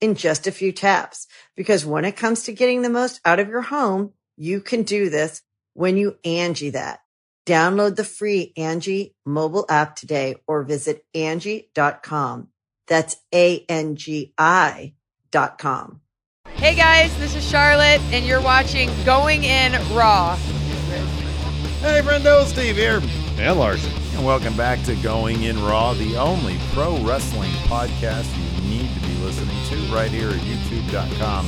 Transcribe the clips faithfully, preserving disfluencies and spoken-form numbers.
in just a few taps. Because when it comes to getting the most out of your home, you can do this when you Angi that. Download the free Angi mobile app today or visit Angi dot com. That's A N G I dot com. Hey guys, this is Charlotte and you're watching Going In Raw. Hey, Brendo, Steve here. And Larson. And welcome back to Going In Raw, the only pro wrestling podcast you need to be listening to right here at youtube.com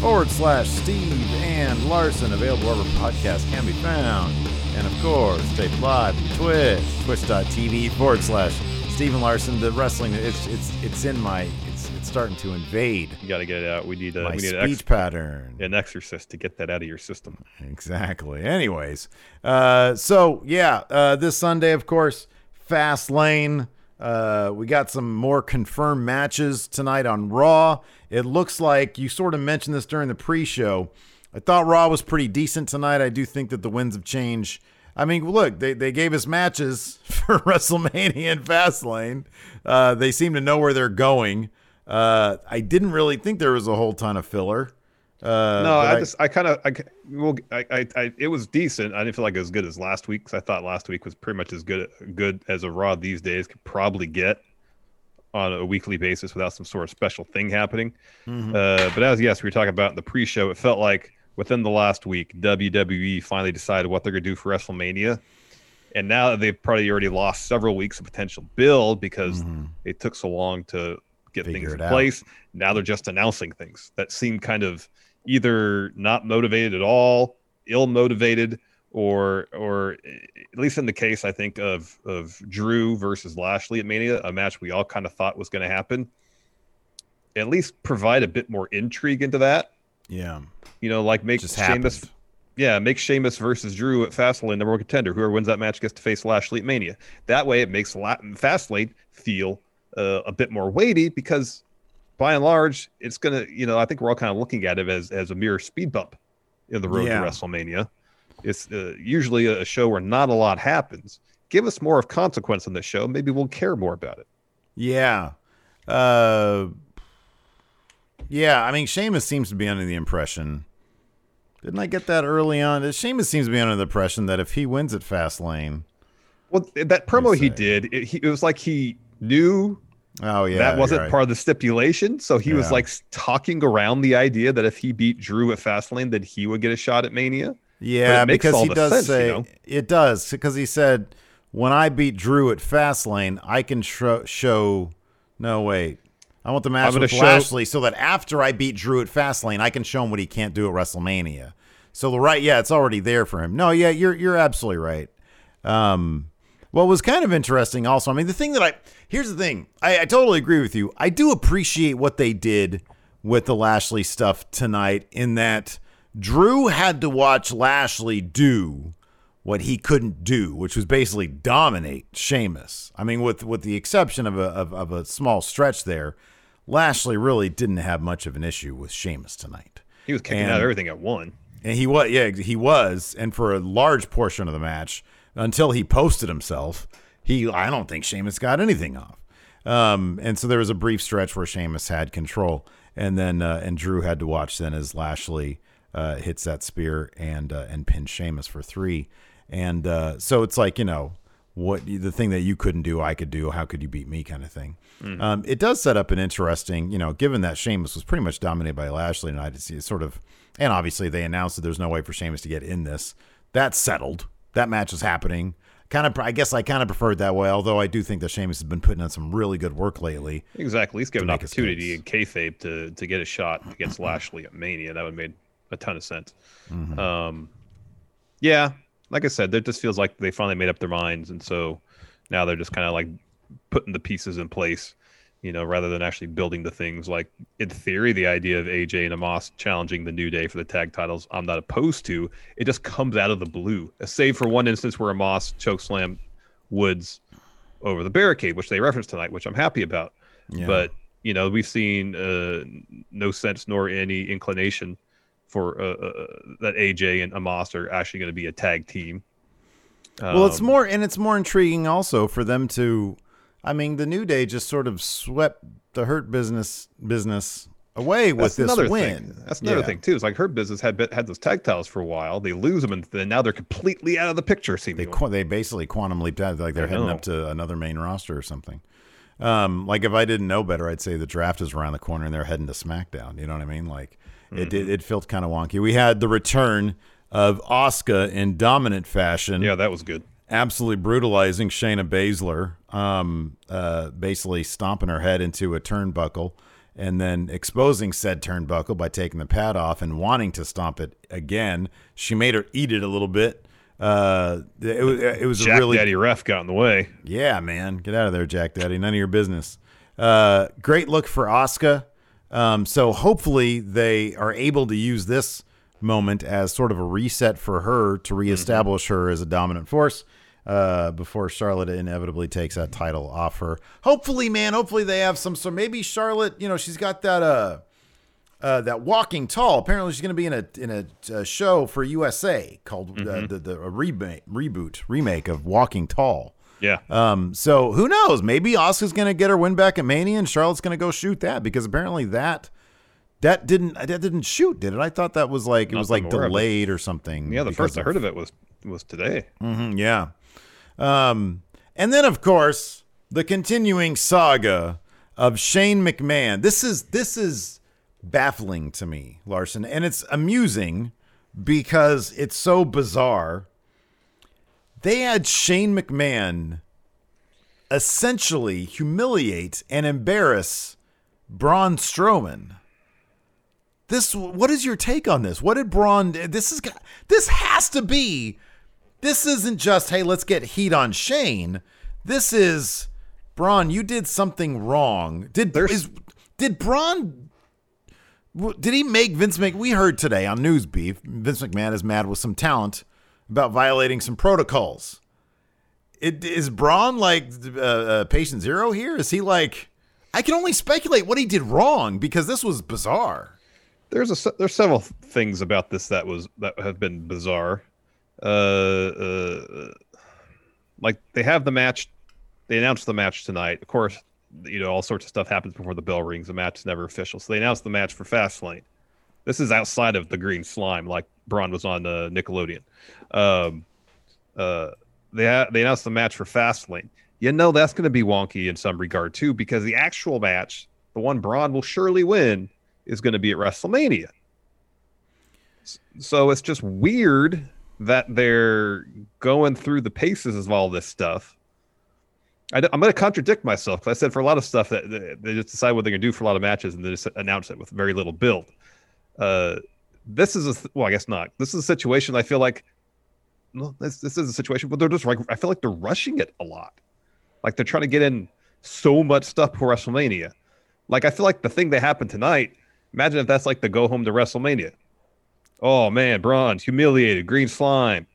forward slash Steve and Larson, available wherever podcasts can be found. And of course, taped live on Twitch, twitch.tv forward slash Steven Larson. The wrestling, it's it's it's in my, it's it's starting to invade. You got to get it out. We need a we need speech an ex- pattern, an exorcist to get that out of your system. Exactly. Anyways, uh, so yeah, uh, this Sunday, of course, Fastlane. Uh, we got some more confirmed matches tonight on Raw. It looks like you sort of mentioned this during the pre-show. I thought Raw was pretty decent tonight. I do think that the winds have changed. I mean, look, they, they gave us matches for WrestleMania and Fastlane. Uh, they seem to know where they're going. Uh, I didn't really think there was a whole ton of filler. Uh, no, I, I just, I kind of, I, well, I, I, I, it was decent. I didn't feel like it was as good as last week, because I thought last week was pretty much as good, good as a Raw these days could probably get on a weekly basis without some sort of special thing happening. Mm-hmm. Uh, but as, yes, we were talking about in the pre-show, it felt like, within the last week, W W E finally decided what they're going to do for WrestleMania. And now they've probably already lost several weeks of potential build because mm-hmm. it took so long to get Figure things in place. Out. Now they're just announcing things that seem kind of either not motivated at all, ill-motivated, or or at least in the case, I think, of, of Drew versus Lashley at Mania, a match we all kind of thought was going to happen. At least provide a bit more intrigue into that. Yeah. You know, like make Sheamus, yeah, make Sheamus versus Drew at Fastlane number one contender. Whoever wins that match gets to face Lashley at Mania. That way, it makes Fastlane feel uh, a bit more weighty because, by and large, it's gonna. You know, I think we're all kind of looking at it as as a mere speed bump in the road yeah. to WrestleMania. It's uh, usually a show where not a lot happens. Give us more of consequence on this show. Maybe we'll care more about it. Yeah. Uh, yeah. I mean, Sheamus seems to be under the impression. Didn't I get that early on? Sheamus seems to be under the impression that if he wins at Fastlane. Well, that promo he did, it, he, it was like he knew oh, yeah, that wasn't right. part of the stipulation. So he yeah. was like talking around the idea that if he beat Drew at Fastlane, that he would get a shot at Mania. Yeah, because he does sense, say, you know? It does. Because he said, when I beat Drew at Fastlane, I can sh- show, no, wait. I want the match with show- Lashley so that after I beat Drew at Fastlane, I can show him what he can't do at WrestleMania. So the right, yeah, it's already there for him. No, yeah, you're you're absolutely right. Um, what was kind of interesting also, I mean, the thing that I here's the thing, I, I totally agree with you. I do appreciate what they did with the Lashley stuff tonight, in that Drew had to watch Lashley do what he couldn't do, which was basically dominate Sheamus. I mean, with with the exception of a of, of a small stretch there. Lashley really didn't have much of an issue with Sheamus tonight. He was kicking and, out everything at one. And he was, yeah, he was. And for a large portion of the match, until he posted himself, he I don't think Sheamus got anything off. Um, and so there was a brief stretch where Sheamus had control. And then uh, and Drew had to watch then as Lashley uh, hits that spear and uh, and pins Sheamus for three. And uh, so it's like, you know, what the thing that you couldn't do, I could do. How could you beat me kind of thing. Mm-hmm. Um, it does set up an interesting, you know, given that Sheamus was pretty much dominated by Lashley tonight, it's, it's sort of, and obviously they announced that there's no way for Sheamus to get in this. That's settled. That match is happening. Kind of, I guess I kind of prefer it that way, although I do think that Sheamus has been putting on some really good work lately. Exactly. He's given an opportunity in kayfabe to, to get a shot against Lashley at Mania. That would have made a ton of sense. Mm-hmm. Um, yeah. Like I said, it just feels like they finally made up their minds, and so now they're just kind of like putting the pieces in place, you know, rather than actually building the things. Like, in theory, the idea of A J and Omos challenging the New Day for the tag titles, I'm not opposed to. It just comes out of the blue, save for one instance where Omos chokeslammed Woods over the barricade, which they referenced tonight, which I'm happy about. Yeah. But, you know, we've seen uh, no sense nor any inclination for uh, uh, that A J and Omos are actually going to be a tag team. Um, well, it's more, and it's more intriguing also for them to, I mean, the New Day just sort of swept the Hurt Business business away with this win. Thing. That's another yeah. thing too. It's like Hurt Business had had those tag titles for a while. They lose them, and then now they're completely out of the picture. Seemingly, they, qu- they basically quantum leaped out. Like they're I heading know. up to another main roster or something. Um, like if I didn't know better, I'd say the draft is around the corner and they're heading to SmackDown. You know what I mean? Like. It did. It felt kind of wonky. We had the return of Asuka in dominant fashion. Yeah, that was good. Absolutely brutalizing Shayna Baszler, um, uh, basically stomping her head into a turnbuckle and then exposing said turnbuckle by taking the pad off and wanting to stomp it again. She made her eat it a little bit. Uh, it was it was Jack a really Daddy Ref got in the way. Yeah, man, get out of there, Jack Daddy. None of your business. Uh, great look for Asuka. Um, so hopefully they are able to use this moment as sort of a reset for her to reestablish mm-hmm. her as a dominant force uh, before Charlotte inevitably takes that title off her. Hopefully, man, hopefully they have some. So maybe Charlotte, you know, she's got that uh, uh, that walking tall. Apparently she's going to be in a in a, a show for U S A called mm-hmm. uh, the, the a reba- reboot remake of Walking Tall. Yeah. Um, so who knows? Maybe Asuka's going to get her win back at Mania, and Charlotte's going to go shoot that, because apparently that that didn't that didn't shoot, did it? I thought that was like it Not was like delayed or something. Yeah, the first of, I heard of it was was today. Mm-hmm, yeah. Um, and then of course the continuing saga of Shane McMahon. This is this is baffling to me, Larson, and it's amusing because it's so bizarre. They had Shane McMahon essentially humiliate and embarrass Braun Strowman. This, what is your take on this? What did Braun? This is this has to be. This isn't just hey, let's get heat on Shane. This is Braun. You did something wrong. Did is, did Braun? Did he make Vince McMahon? We heard today on News Beef, Vince McMahon is mad with some talent about violating some protocols. It, is Braun like uh, uh, patient zero here? Is he like, I can only speculate what he did wrong, because this was bizarre. There's a there's several things about this that was that have been bizarre. Uh, uh, like they have the match, they announced the match tonight. Of course, you know all sorts of stuff happens before the bell rings. The match is never official, so they announced the match for Fastlane. This is outside of the green slime, like Braun was on uh, Nickelodeon. Um, uh, they ha- they announced the match for Fastlane. You know that's going to be wonky in some regard too, because the actual match, the one Braun will surely win, is going to be at WrestleMania. So it's just weird that they're going through the paces of all this stuff. I d- I'm going to contradict myself, because I said for a lot of stuff that, that they just decide what they're going to do for a lot of matches and they just announce it with very little build. Uh, this is a th- well, I guess not. This is a situation I feel like. Well, this this is a situation, but they're just like I feel like they're rushing it a lot. Like they're trying to get in so much stuff for WrestleMania. Like I feel like the thing that happened tonight. Imagine if that's like the go home to WrestleMania. Oh man, Braun humiliated green slime.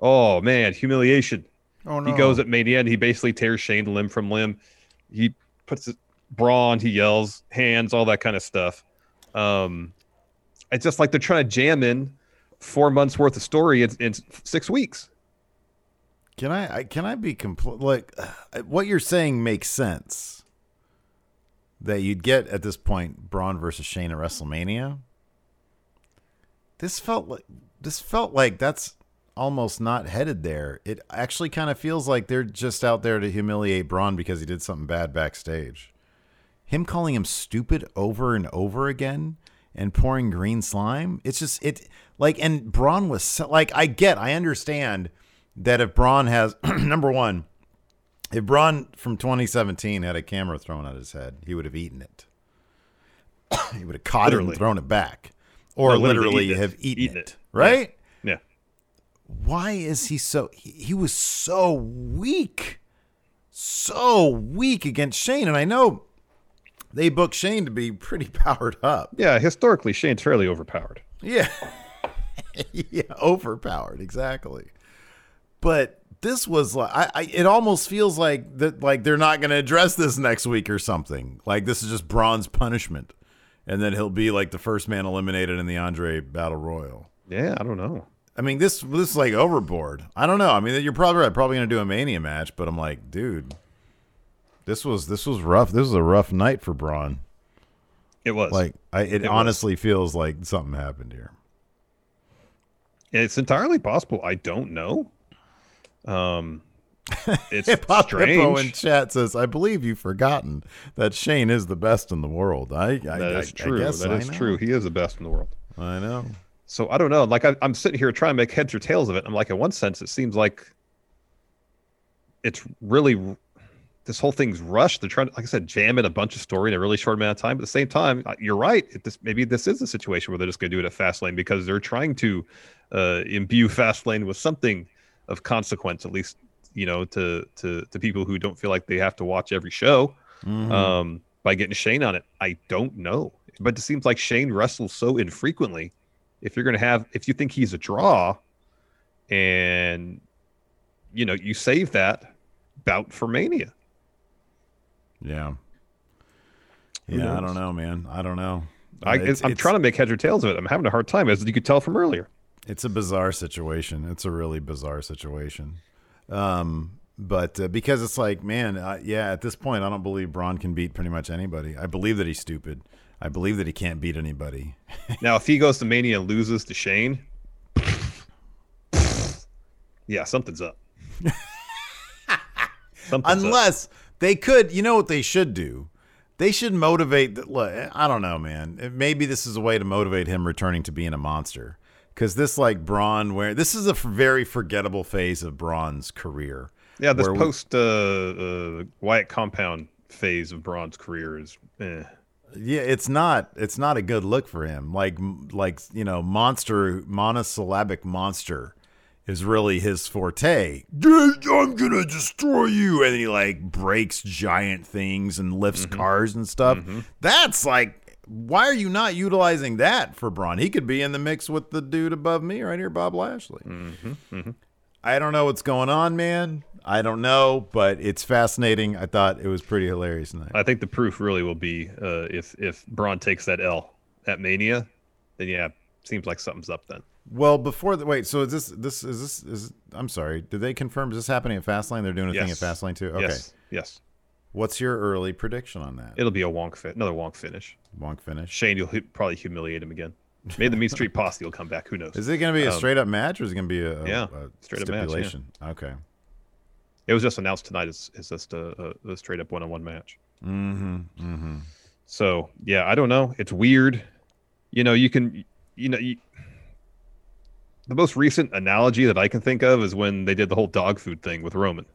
Oh man, humiliation. Oh no. He goes at Mania and he basically tears Shane limb from limb. He puts it, Braun. He yells, hands, all that kind of stuff. Um. It's just like they're trying to jam in four months worth of story in, in six weeks. Can I? Can I be complete? Like what you're saying makes sense. That you'd get at this point Braun versus Shane at WrestleMania. This felt like this felt like that's almost not headed there. It actually kind of feels like they're just out there to humiliate Braun because he did something bad backstage. Him calling him stupid over and over again and pouring green slime. It's just it like and Braun was so, like I get I understand that if Braun has number one, if Braun from twenty seventeen had a camera thrown at his head, he would have eaten it. He would have caught literally. it and thrown it back. Or no, literally, literally eat have eaten, eaten it. it. Right? Yeah. yeah. Why is he so... He, he was so weak. So weak against Shane. And I know they booked Shane to be pretty powered up. Yeah, historically, Shane's fairly overpowered. Yeah. yeah, overpowered. Exactly. But... This was like I, I. It almost feels like that. Like they're not going to address this next week or something. Like this is just Braun's punishment, and then he'll be like the first man eliminated in the Andre Battle Royal. Yeah, I don't know. I mean, this this is like overboard. I don't know. I mean, you're probably right, probably going to do a Mania match, but I'm like, dude, this was this was rough. This was a rough night for Braun. It was like I. It, it honestly was. feels like something happened here. It's entirely possible. I don't know. Um, it's Hip-Hop strange. Hippo in chat says, "I believe you've forgotten that Shane is the best in the world." I, I that is I, true. I guess that I is know. true. He is the best in the world. I know. So I don't know. Like I, I'm sitting here trying to make heads or tails of it. I'm like, in one sense, it seems like it's really this whole thing's rushed. They're trying to, like I said, jam in a bunch of story in a really short amount of time. But at the same time, you're right. It, this maybe this is a situation where they're just going to do it at Fastlane because they're trying to uh, imbue Fastlane with something of consequence, at least, you know, to to to people who don't feel like they have to watch every show. Mm-hmm. Um, by getting Shane on it, I don't know, but it seems like Shane wrestles so infrequently. If you're gonna have, if you think he's a draw, and you know, you save that bout for Mania. Yeah, yeah, I don't know, man. I don't know. I, it's, it's, I'm it's... trying to make heads or tails of it. I'm having a hard time, as you could tell from earlier. It's a bizarre situation. It's a really bizarre situation. Um, but uh, because it's like, man, uh, yeah, at this point, I don't believe Braun can beat pretty much anybody. I believe that he's stupid. I believe that he can't beat anybody. Now, if he goes to Mania and loses to Shane, yeah, something's up. something's Unless up. They could, you know what they should do? They should motivate. The, I don't know, man. Maybe this is a way to motivate him returning to being a monster. Because this, like, Braun, where this is a very forgettable phase of Braun's career. Yeah, this post we, uh, uh, Wyatt Compound phase of Braun's career is. Eh. Yeah, it's not. It's not a good look for him. Like, like you know, monster, monosyllabic monster, is really his forte. I'm gonna destroy you, and he like breaks giant things and lifts mm-hmm. cars and stuff. Mm-hmm. That's like. Why are you not utilizing that for Braun? He could be in the mix with the dude above me right here, Bob Lashley. Mm-hmm, mm-hmm. I don't know what's going on, man. I don't know, but it's fascinating. I thought it was pretty hilarious tonight. I think the proof really will be uh, if if Braun takes that L at Mania, then yeah, seems like something's up then. Well, before the wait, so is this this is this is I'm sorry, did they confirm is this happening at Fastlane? They're doing a yes. thing at Fastlane too. Okay. Yes. Yes. What's your early prediction on that? It'll be a wonk fit, another wonk finish. Wonk finish. Shane, you'll hu- probably humiliate him again. Maybe the Mean Street Posse will come back. Who knows? Is it going to be a um, straight up match, or is it going to be a, yeah, a straight stipulation? Up match, yeah. Okay. It was just announced tonight. It's, it's just a, a, a straight up one on one match. Mm-hmm. Mm-hmm. So yeah, I don't know. It's weird. You know, you can. You know, you, the most recent analogy that I can think of is when they did the whole dog food thing with Roman.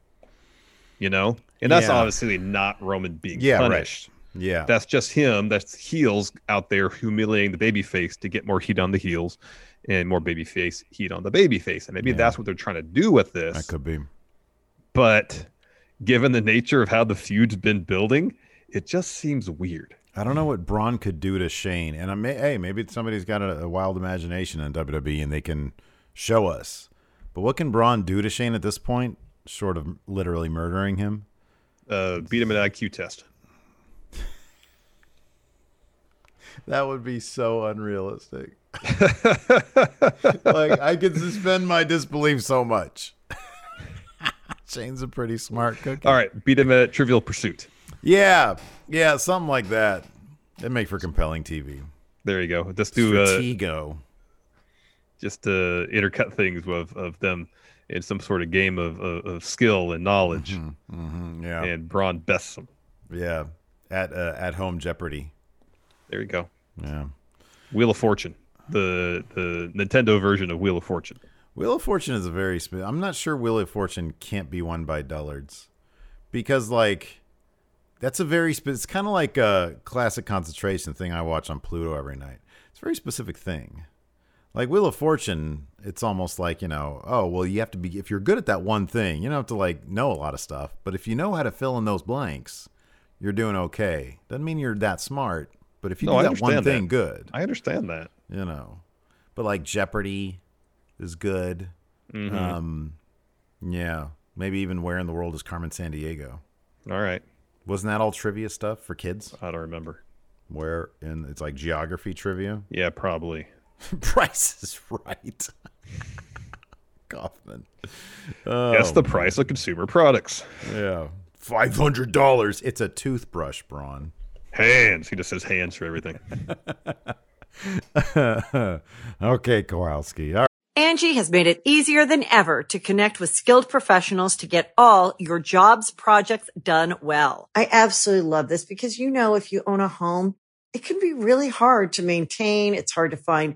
You know, and that's yeah. obviously not Roman being yeah, punished. Right. Yeah, that's just him. That's heels out there humiliating the babyface to get more heat on the heels and more babyface heat on the babyface. And maybe yeah. that's what they're trying to do with this. That could be. But given the nature of how the feud's been building, it just seems weird. I don't know what Braun could do to Shane. And I may, hey, maybe somebody's got a, a wild imagination in W W E and they can show us. But what can Braun do to Shane at this point? Short of literally murdering him, uh, beat him at an I Q test. That would be so unrealistic. Like I could suspend my disbelief so much. Shane's a pretty smart cookie. All right, beat him at Trivial Pursuit. Yeah, yeah, something like that. It'd make for compelling T V. There you go. Let's do Stratego. just to intercut things with of them in some sort of game of of, of skill and knowledge. Mm-hmm, mm-hmm, yeah, and Braun bests them. Yeah, at uh, at home Jeopardy. There you go. Yeah, Wheel of Fortune, the the Nintendo version of Wheel of Fortune. Wheel of Fortune is a very. Sp- I'm not sure Wheel of Fortune can't be won by dullards, because like that's a very. Sp- it's kind of like a classic concentration thing I watch on Pluto every night. It's a very specific thing. Like Wheel of Fortune, it's almost like, you know, oh, well, you have to be, if you're good at that one thing, you don't have to like know a lot of stuff. But if you know how to fill in those blanks, you're doing okay. Doesn't mean you're that smart, but if you no, do that one thing that. good. I understand that. You know, but like Jeopardy is good. Mm-hmm. Um, yeah. Maybe even Where in the World is Carmen Sandiego? All right. Wasn't that all trivia stuff for kids? I don't remember. Where in, it's like geography trivia? Yeah, probably. Price is Right. Kaufman. Oh, that's the price of consumer products. Yeah. five hundred dollars. It's a toothbrush, Braun. Hands. He just says hands for everything. Okay, Kowalski. All right. Angi has made it easier than ever to connect with skilled professionals to get all your jobs projects done well. I absolutely love this because, you know, if you own a home, it can be really hard to maintain. It's hard to find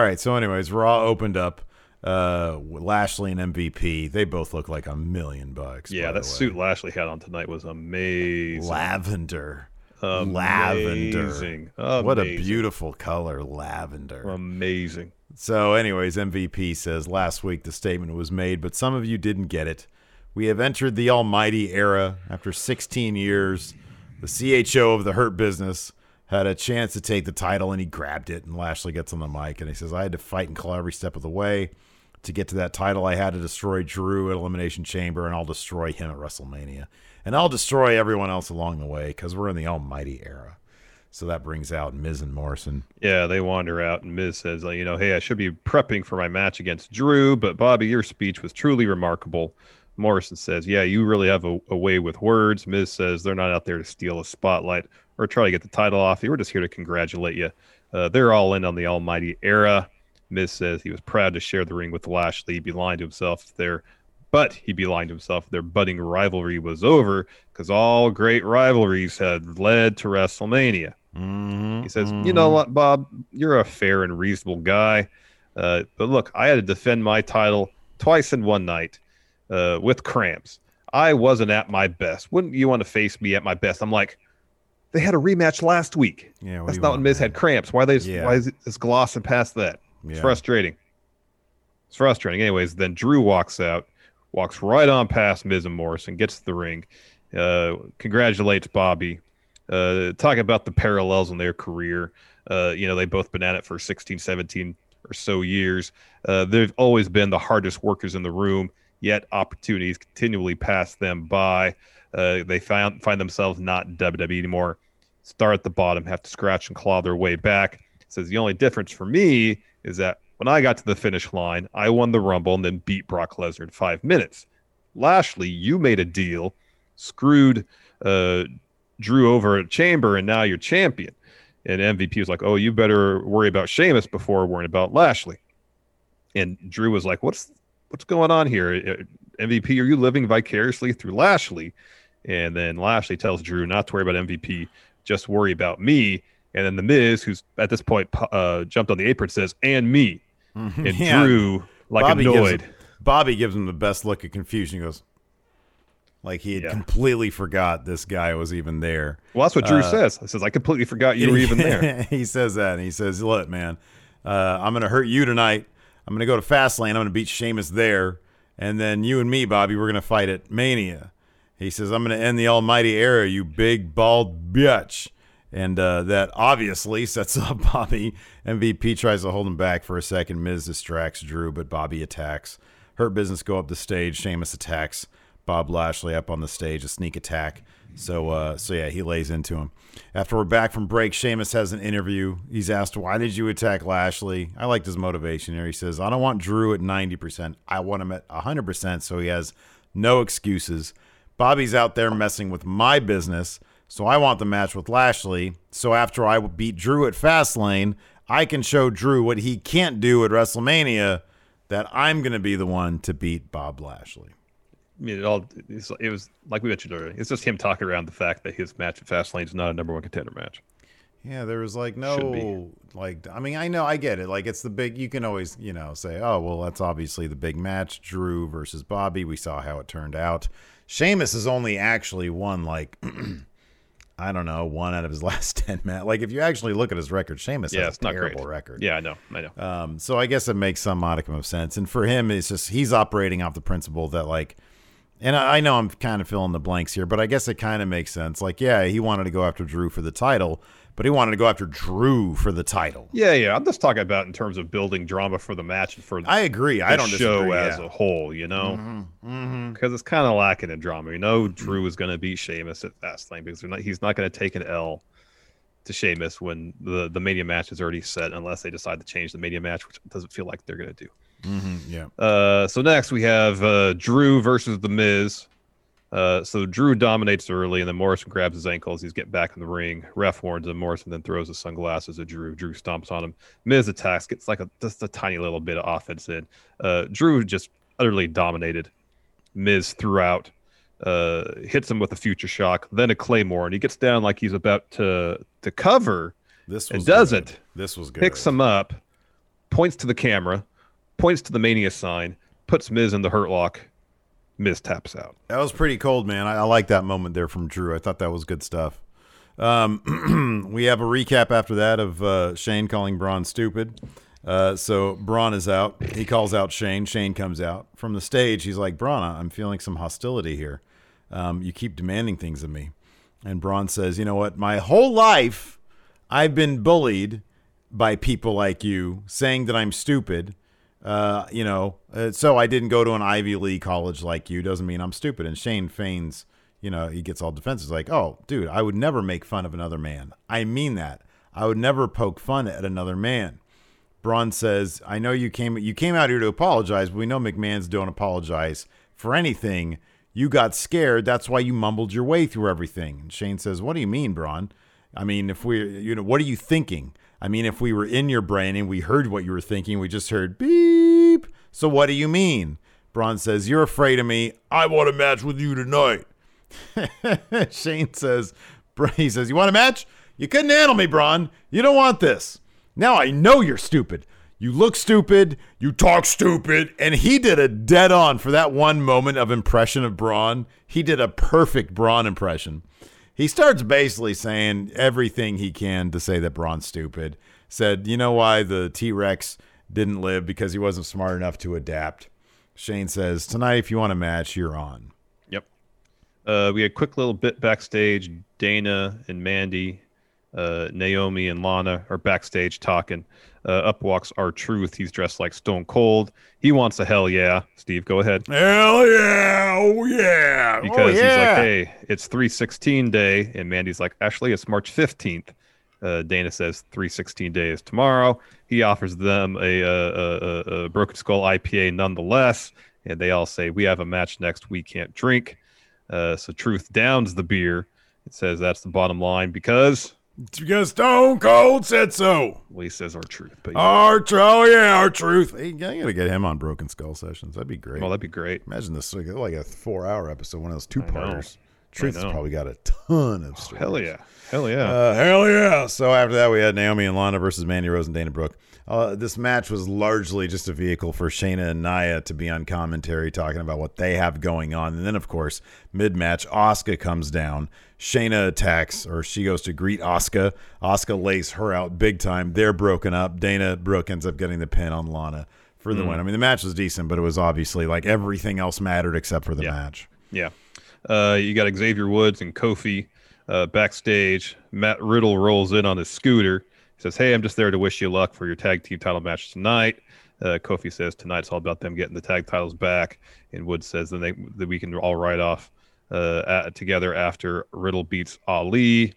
All right. So anyways, Raw opened up uh, Lashley and M V P. They both look like a million bucks. Yeah, that suit Lashley had on tonight was amazing. Lavender. Amazing. Lavender. Amazing. What a beautiful color. Lavender. Amazing. So anyways, M V P says, last week the statement was made, but some of you didn't get it. We have entered the almighty era. After sixteen years, the C H O of the Hurt Business had a chance to take the title, and he grabbed it, and Lashley gets on the mic, and he says, I had to fight and claw every step of the way to get to that title. I had to destroy Drew at Elimination Chamber, and I'll destroy him at WrestleMania. And I'll destroy everyone else along the way, because we're in the almighty era. So that brings out Miz and Morrison. Yeah, they wander out, and Miz says, you know, hey, I should be prepping for my match against Drew, but Bobby, your speech was truly remarkable. Morrison says, yeah, you really have a, a way with words. Miz says, they're not out there to steal a spotlight or try to get the title off you. We're just here to congratulate you. Uh, they're all in on the almighty era. Miz says he was proud to share the ring with Lashley. He'd be lying to himself there, but he'd be lying to himself. Their budding rivalry was over because all great rivalries had led to WrestleMania. Mm-hmm, he says, mm-hmm. You know what, Bob? You're a fair and reasonable guy. Uh, but look, I had to defend my title twice in one night uh, with cramps. I wasn't at my best. Wouldn't you want to face me at my best? I'm like, they had a rematch last week. Yeah, what That's not want, when Miz man? had cramps. Why are they? Just, yeah. Why is it just glossing past that? It's yeah. frustrating. It's frustrating. Anyways, then Drew walks out, walks right on past Miz and Morrison, gets the ring, uh, congratulates Bobby, uh, talk about the parallels in their career. Uh, you know, they've both been at it for sixteen, seventeen or so years. Uh, they've always been the hardest workers in the room, yet opportunities continually pass them by. Uh, they found, find themselves not in W W E anymore. Start at the bottom, have to scratch and claw their way back. It says the only difference for me is that when I got to the finish line, I won the Rumble and then beat Brock Lesnar in five minutes. Lashley, you made a deal, screwed uh, Drew over at Chamber, and now you're champion. And M V P was like, oh, you better worry about Sheamus before worrying about Lashley. And Drew was like, what's what's going on here? M V P, are you living vicariously through Lashley? And then Lashley tells Drew not to worry about M V P, just worry about me. And then the Miz, who's at this point uh, jumped on the apron, says, and me. And yeah. Drew like Bobby annoyed. Gives, Bobby gives him the best look of confusion. He goes, like he had yeah. completely forgot this guy was even there. Well, that's what Drew uh, says. He says, I completely forgot you were even there. He says that, and he says, look, man, uh, I'm going to hurt you tonight. I'm going to go to Fastlane. I'm going to beat Sheamus there. And then you and me, Bobby, we're going to fight at Mania. He says, I'm going to end the almighty era, you big, bald bitch. And uh, that obviously sets up Bobby. M V P tries to hold him back for a second. Miz distracts Drew, but Bobby attacks. Hurt Business go up the stage. Sheamus attacks Bob Lashley up on the stage, a sneak attack. So, uh, so yeah, he lays into him. After we're back from break, Sheamus has an interview. He's asked, why did you attack Lashley? I liked his motivation here. He says, I don't want Drew at ninety percent. I want him at one hundred percent, so he has no excuses. Bobby's out there messing with my business, so I want the match with Lashley. So after I beat Drew at Fastlane, I can show Drew what he can't do at WrestleMania, that I'm going to be the one to beat Bob Lashley. I mean, it all it was like we mentioned earlier. It's just him talking around the fact that his match at Fastlane is not a number one contender match. Yeah, there was like no, like I mean, I know, I get it. Like it's the big. You can always, you know, say, oh well, that's obviously the big match, Drew versus Bobby. We saw how it turned out. Sheamus has only actually won like. I don't know, one out of his last ten matches. Like, if you actually look at his record, Sheamus yeah, has a not terrible great. record. Yeah, I know, I know. Um, so I guess it makes some modicum of sense. And for him, it's just he's operating off the principle that, like, and I, I know I'm kind of filling the blanks here, but I guess it kind of makes sense. Like, yeah, he wanted to go after Drew for the title, but he wanted to go after Drew for the title. Yeah, yeah. I'm just talking about in terms of building drama for the match and for I agree. The I don't show disagree, as yeah. a whole, you know, because mm-hmm. mm-hmm. it's kind of lacking in drama. You know, Drew is going to beat Sheamus at Fastlane because not, he's not going to take an L to Sheamus when the, the Mania match is already set, unless they decide to change the Mania match, which doesn't feel like they're going to do. Mm-hmm. Yeah. Uh, so next we have uh, Drew versus The Miz. Uh, so Drew dominates early, and then Morrison grabs his ankles. He's getting back in the ring. Ref warns him. Morrison then throws his sunglasses at Drew. Drew stomps on him. Miz attacks. Gets like a, just a tiny little bit of offense in. Uh, Drew just utterly dominated Miz throughout. Uh, hits him with a future shock, then a claymore, and he gets down like he's about to to cover. This was and doesn't. Good. This was good. Picks him up, points to the camera, points to the Mania sign, puts Miz in the Hurt Lock. Miz taps out. That was pretty cold, man. I, I like that moment there from Drew. I thought that was good stuff. Um, we have a recap after that of uh, Shane calling Braun stupid. Uh, so Braun is out. He calls out Shane. Shane comes out. From the stage, he's like, Braun, I'm feeling some hostility here. Um, you keep demanding things of me. And Braun says, you know what? My whole life, I've been bullied by people like you, saying that I'm stupid. Uh, you know, uh, so I didn't go to an Ivy League college like you doesn't mean I'm stupid. And Shane feigns, you know, he gets all defensive. Like, oh, dude, I would never make fun of another man. I mean that. I would never poke fun at another man. Braun says, I know you came, you came out here to apologize, but we know McMahon's don't apologize for anything. You got scared. That's why you mumbled your way through everything. And Shane says, what do you mean, Braun? I mean, if we, you know, what are you thinking? I mean, if we were in your brain and we heard what you were thinking, we just heard beep. So what do you mean? Braun says, you're afraid of me. I want a match with you tonight. Shane says, he says, you want a match? You couldn't handle me, Braun. You don't want this. Now I know you're stupid. You look stupid. You talk stupid. And he did a dead on for that one moment of impression of Braun. He did a perfect Braun impression. He starts basically saying everything he can to say that Braun's stupid. Said, you know why the T-Rex didn't live? Because he wasn't smart enough to adapt. Shane says, tonight, if you want a match, you're on. Yep. Uh, we had a quick little bit backstage. Dana and Mandy, uh, Naomi and Lana are backstage talking. Uh, up walks R-Truth. He's dressed like Stone Cold. He wants a hell yeah. Steve, go ahead. Hell yeah. Oh, yeah. Because oh, yeah. he's like, hey, it's three sixteen day. And Mandy's like, actually, it's March fifteenth. Uh, Dana says three sixteen day is tomorrow. He offers them a, a, a, a Broken Skull I P A nonetheless. And they all say, we have a match next. We can't drink. Uh, so Truth downs the beer. It says that's the bottom line because... It's because Stone Cold said so. Well, he says R-Truth. Yeah. R-Truth. Oh, yeah, R-Truth. Hey, I got to get him on Broken Skull Sessions. That'd be great. Well, that'd be great. Imagine this, like a four-hour episode, one of those two-parters. Truth has probably got a ton of stories. Oh, hell yeah. Hell yeah. Uh, hell yeah. So after that, we had Naomi and Lana versus Mandy Rose and Dana Brooke. Uh, this match was largely just a vehicle for Shayna and Nia to be on commentary talking about what they have going on. And then, of course, mid-match, Asuka comes down. Shayna attacks, or she goes to greet Asuka. Asuka lays her out big time. They're broken up. Dana Brooke ends up getting the pin on Lana for the mm. win. I mean, the match was decent, but it was obviously like everything else mattered except for the yeah. match. Yeah. Uh, you got Xavier Woods and Kofi uh, backstage. Matt Riddle rolls in on his scooter. He says, "Hey, I'm just there to wish you luck for your tag team title match tonight." Uh, Kofi says, "Tonight's all about them getting the tag titles back." And Woods says, "Then they that we can all ride off uh, at, together after Riddle beats Ali."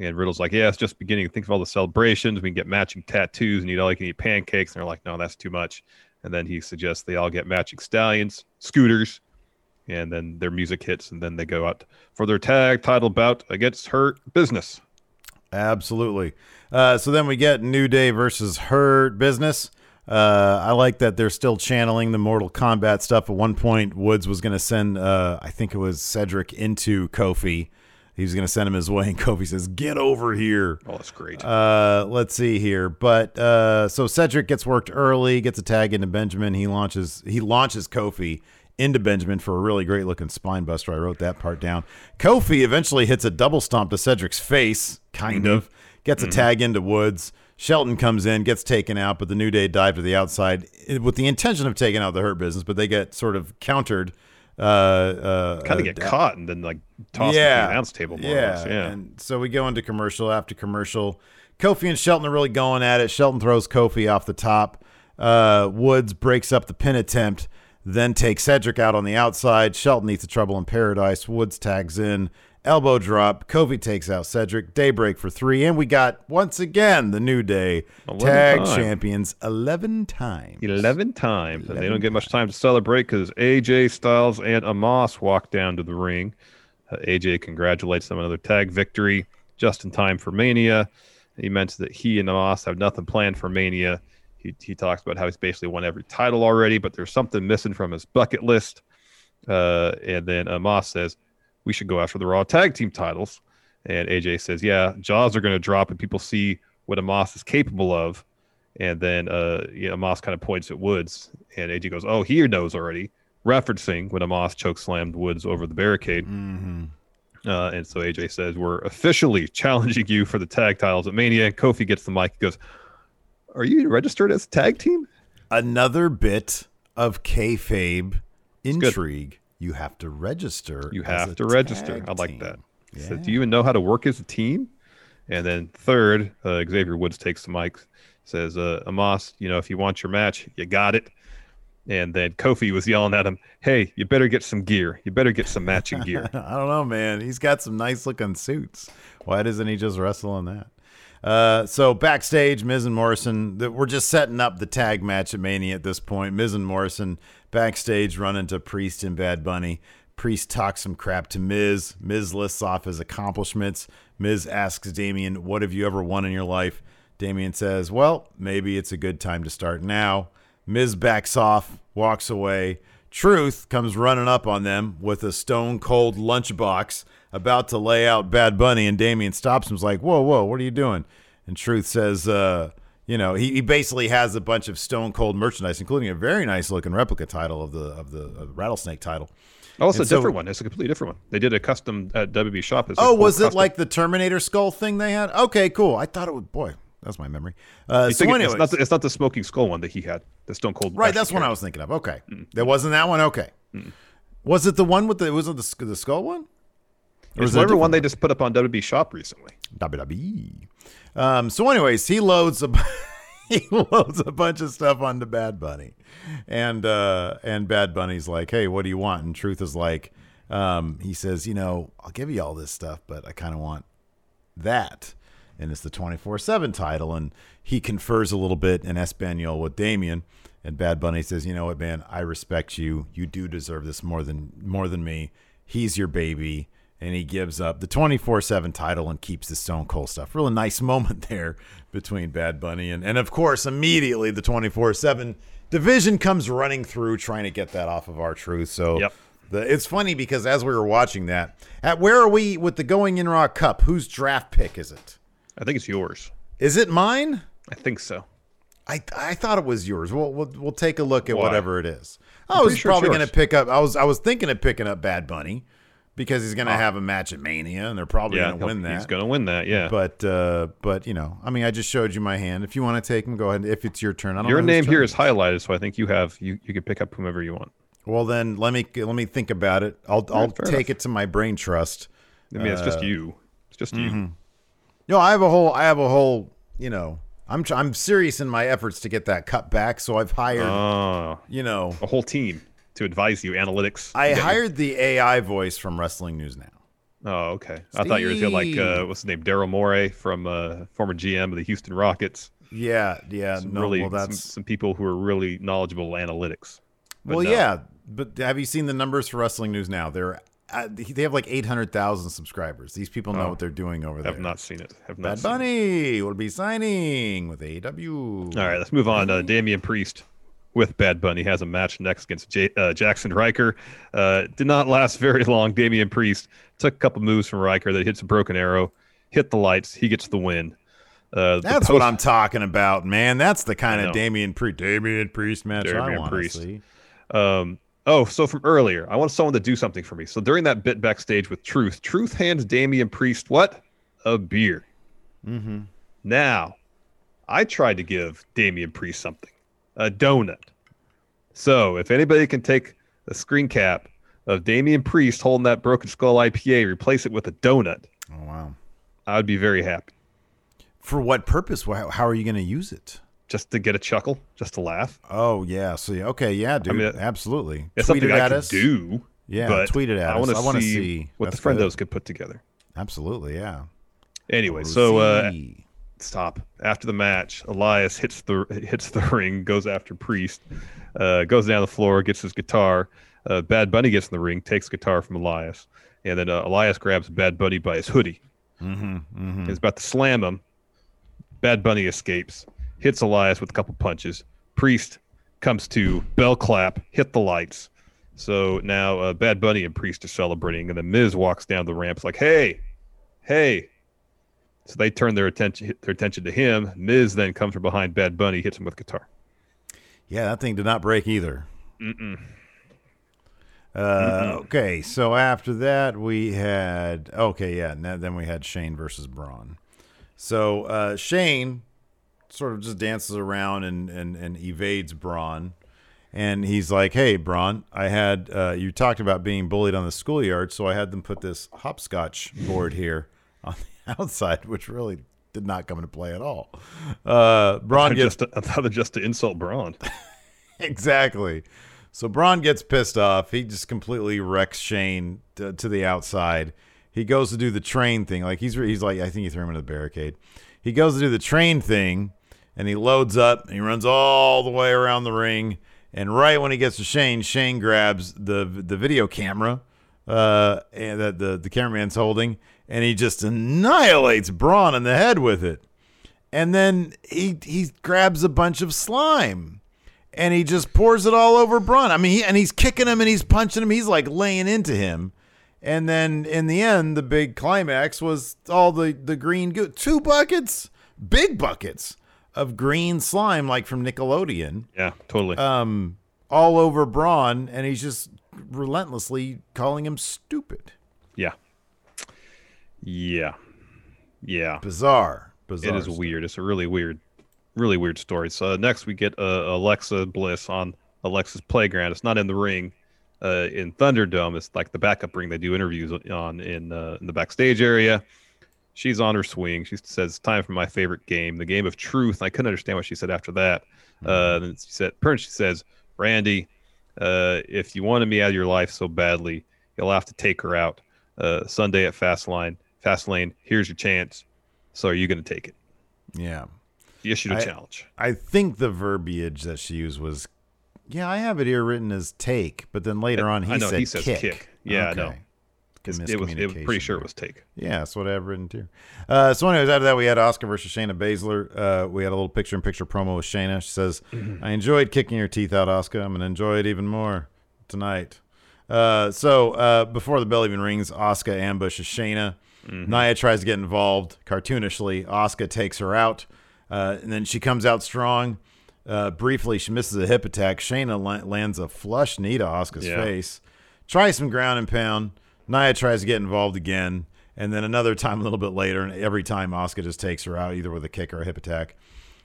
And Riddle's like, "Yeah, it's just beginning. Think of all the celebrations. We can get matching tattoos, and you know, like, you can eat pancakes." And they're like, "No, that's too much." And then he suggests they all get matching stallions, scooters. And then their music hits, and then they go out for their tag title bout against Hurt Business. Absolutely. Uh, so then we get New Day versus Hurt Business. Uh, I like that they're still channeling the Mortal Kombat stuff. At one point, Woods was going to send, uh, I think it was Cedric, into Kofi. He was going to send him his way, and Kofi says, "Get over here." Oh, that's great. Uh, let's see here. But uh, so Cedric gets worked early, gets a tag into Benjamin. He launches. He launches Kofi into Benjamin for a really great looking spine buster. I wrote that part down. Kofi eventually hits a double stomp to Cedric's face, kind mm-hmm. of. Gets mm-hmm. a tag into Woods. Shelton comes in, gets taken out, but the New Day dive to the outside with the intention of taking out the Hurt Business, but they get sort of countered. Uh, uh, kind of get uh, caught and then like tossed yeah, the announce table. More yeah, yeah. And so we go into commercial after commercial. Kofi and Shelton are really going at it. Shelton throws Kofi off the top. Uh, Woods breaks up the pin attempt. Then take Cedric out on the outside. Shelton eats the trouble in paradise. Woods tags in. Elbow drop. Kofi takes out Cedric. Daybreak for three. And we got, once again, the New Day. Tag time. Champions eleven times. eleven times. eleven and they don't get much time to celebrate because A J Styles and Omos walk down to the ring. Uh, A J congratulates them on another tag victory just in time for Mania. He mentions that he and Omos have nothing planned for Mania. He he talks about how he's basically won every title already, but there's something missing from his bucket list. Uh, and then Omos says, "We should go after the Raw tag team titles." And A J says, "Yeah, jaws are going to drop and people see what Omos is capable of." And then uh, you know, Omos kind of points at Woods, and A J goes, "Oh, he knows already," referencing when Omos chokeslammed Woods over the barricade. Mm-hmm. Uh, and so A J says, "We're officially challenging you for the tag titles at Mania." And Kofi gets the mic and goes, "Are you registered as a tag team?" Another bit of kayfabe intrigue. You have to register. You have to register. I like that. Yeah. So, do you even know how to work as a team? And then third, uh, Xavier Woods takes the mic, says, uh, "Omos, you know, if you want your match, you got it." And then Kofi was yelling at him, "Hey, you better get some gear. You better get some matching gear." I don't know, man. He's got some nice looking suits. Why doesn't he just wrestle in that? Uh, so backstage, Miz and Morrison, we're just setting up the tag match at Mania at this point. Miz and Morrison backstage run into Priest and Bad Bunny. Priest talks some crap to Miz. Miz lists off his accomplishments. Miz asks Damian, "What have you ever won in your life?" Damian says, "Well, maybe it's a good time to start now." Miz backs off, walks away. Truth comes running up on them with a Stone Cold lunchbox, about to lay out Bad Bunny, and Damian stops him. He's like, "Whoa, whoa, what are you doing?" And Truth says, uh, you know, he, he basically has a bunch of Stone Cold merchandise, including a very nice looking replica title of the of the, of the Rattlesnake title. Oh, it's and a so, different one. It's a completely different one. They did a custom at W W E shop. It's oh, was it custom. Like the Terminator skull thing they had? Okay, cool. I thought it would, boy, that's my memory. Uh, so anyways, it's, not the, it's not the smoking skull one that he had, the Stone Cold. Right, that's one I was thinking of. Okay. Mm. There wasn't that one? Okay. Mm. Was it the one with the, was it the, the skull one? It's whatever one they just put up on W W E Shop recently. W W E. Um, so anyways, he loads a, he loads a bunch of stuff onto Bad Bunny. And uh, and Bad Bunny's like, "Hey, what do you want?" And Truth is like, um, he says, "You know, I'll give you all this stuff, but I kind of want that." And it's the twenty-four seven title. And he confers a little bit in Espanol with Damian. And Bad Bunny says, "You know what, man, I respect you. You do deserve this more than more than me. He's your baby." And he gives up the twenty-four seven title and keeps the Stone Cold stuff. Real nice moment there between Bad Bunny. And, and of course, immediately the twenty-four seven division comes running through trying to get that off of R-Truth. So yep. The, it's funny because as we were watching that, at where are we with the Going In Raw Cup? Whose draft pick is it? I think it's yours. Is it mine? I think so. I I thought it was yours. We'll we'll, we'll take a look at Why? whatever it is. I was sure probably going to pick up. I was I was thinking of picking up Bad Bunny because he's going to oh. have a match at Mania, and they're probably yeah, going to win that. He's going to win that. Yeah. But uh, but you know, I mean, I just showed you my hand. If you want to take him, go ahead. If it's your turn, I don't. Your know name here is highlighted, so I think you have you you can pick up whomever you want. Well, then let me let me think about it. I'll yeah, I'll take enough. it to my brain trust. I mean, it's uh, just you. It's just mm-hmm. you. No, I have a whole. I have a whole. You know, I'm I'm serious in my efforts to get that cut back. So I've hired, uh, you know, a whole team to advise you. Analytics. I hired the A I voice from Wrestling News Now. Oh, okay. Steve. I thought you were going like uh, what's his name, Daryl Morey from uh, former G M of the Houston Rockets. Yeah, yeah. Some no, really, well, that's some, some people who are really knowledgeable analytics. But well, no. yeah. But have you seen the numbers for Wrestling News Now? They're uh, they have like eight hundred thousand subscribers. These people know oh, what they're doing over there. I've not seen it. Have not Bad seen Bunny it. will be signing with A E W. All right, let's move on. Uh, Damian Priest with Bad Bunny has a match next against J- uh, Jackson Riker. Uh, did not last very long. Damian Priest took a couple moves from Riker that hits a broken arrow, hit the lights. He gets the win. Uh, That's post- what I'm talking about, man. That's the kind of Damian Priest, Damian Priest match Damian I want Priest. to see. Um, Oh, so from earlier, I want someone to do something for me. So during that bit backstage with Truth, Truth hands Damian Priest what? A beer. Mm-hmm. Now, I tried to give Damian Priest something, a donut. So if anybody can take a screen cap of Damian Priest holding that Broken Skull I P A, replace it with a donut. Oh, wow. I'd be very happy. For what purpose? How are you going to use it? Just to get a chuckle, just to laugh. Oh, yeah. So, yeah, okay, yeah, dude. I mean, it, absolutely. It's tweet something it I can do. Yeah, tweet it at I us. I want to see, see what That's the friendos good. could put together. Absolutely, yeah. Anyway, Rosie. so uh, stop. After the match, Elias hits the hits the ring, goes after Priest, uh, goes down the floor, gets his guitar. Uh, Bad Bunny gets in the ring, takes guitar from Elias. And then uh, Elias grabs Bad Bunny by his hoodie. Mm-hmm, mm-hmm. He's about to slam him. Bad Bunny escapes. Hits Elias with a couple punches. Priest comes to, bell clap, hit the lights. So now uh, Bad Bunny and Priest are celebrating, and then Miz walks down the ramp, like, hey, hey. So they turn their attention their attention to him. Miz then comes from behind Bad Bunny, hits him with guitar. Yeah, that thing did not break either. Mm-mm. Uh, Mm-mm. Okay, so after that we had, okay, yeah, then we had Shane versus Braun. So uh, Shane sort of just dances around and, and, and evades Braun. And he's like, hey, Braun, I had, uh, you talked about being bullied on the schoolyard, so I had them put this hopscotch board here on the outside, which really did not come into play at all. Uh, Braun gets... Just to, I thought it just to insult Braun. Exactly. So Braun gets pissed off. He just completely wrecks Shane to, to the outside. He goes to do the train thing. Like he's he's like, I think he threw him into the barricade. He goes to do the train thing. And he loads up, and he runs all the way around the ring. And right when he gets to Shane, Shane grabs the the video camera uh, and that the, the cameraman's holding, and he just annihilates Braun in the head with it. And then he he grabs a bunch of slime, and he just pours it all over Braun. I mean, he, and he's kicking him, and he's punching him. He's like laying into him. And then in the end, the big climax was all the, the green goo. Two buckets, big buckets. Of green slime, like from Nickelodeon. Yeah, totally. Um, all over Braun, and he's just relentlessly calling him stupid. Yeah. Yeah. Yeah. Bizarre. Bizarre. It is story. weird. It's a really weird, really weird story. So uh, next we get uh, Alexa Bliss on Alexa's playground. It's not in the ring uh, in Thunderdome. It's like the backup ring they do interviews on in, uh, in the backstage area. She's on her swing. She says, time for my favorite game, the game of truth. I couldn't understand what she said after that. Uh, then she said, she says, Randy, uh, if you wanted me out of your life so badly, you'll have to take her out uh, Sunday at Fastlane. Fastlane, here's your chance. So are you going to take it? Yeah. You issued a I, challenge. I think the verbiage that she used was, yeah, I have it here written as take, but then later on he I know, said he says kick. kick. Yeah, okay. I know. It was, it was pretty sure it was take. Yeah, that's what I have written too. Uh, so anyways, after that, we had Asuka versus Shayna Baszler. Uh, we had a little picture-in-picture promo with Shayna. She says, mm-hmm. I enjoyed kicking your teeth out, Asuka. I'm going to enjoy it even more tonight. Uh, so uh, before the bell even rings, Asuka ambushes Shayna. Mm-hmm. Nia tries to get involved cartoonishly. Asuka takes her out, uh, and then she comes out strong. Uh, briefly, she misses a hip attack. Shayna la- lands a flush knee to Asuka's yeah. face. Tries some ground and pound. Nia tries to get involved again. And then another time a little bit later, and every time Asuka just takes her out, either with a kick or a hip attack.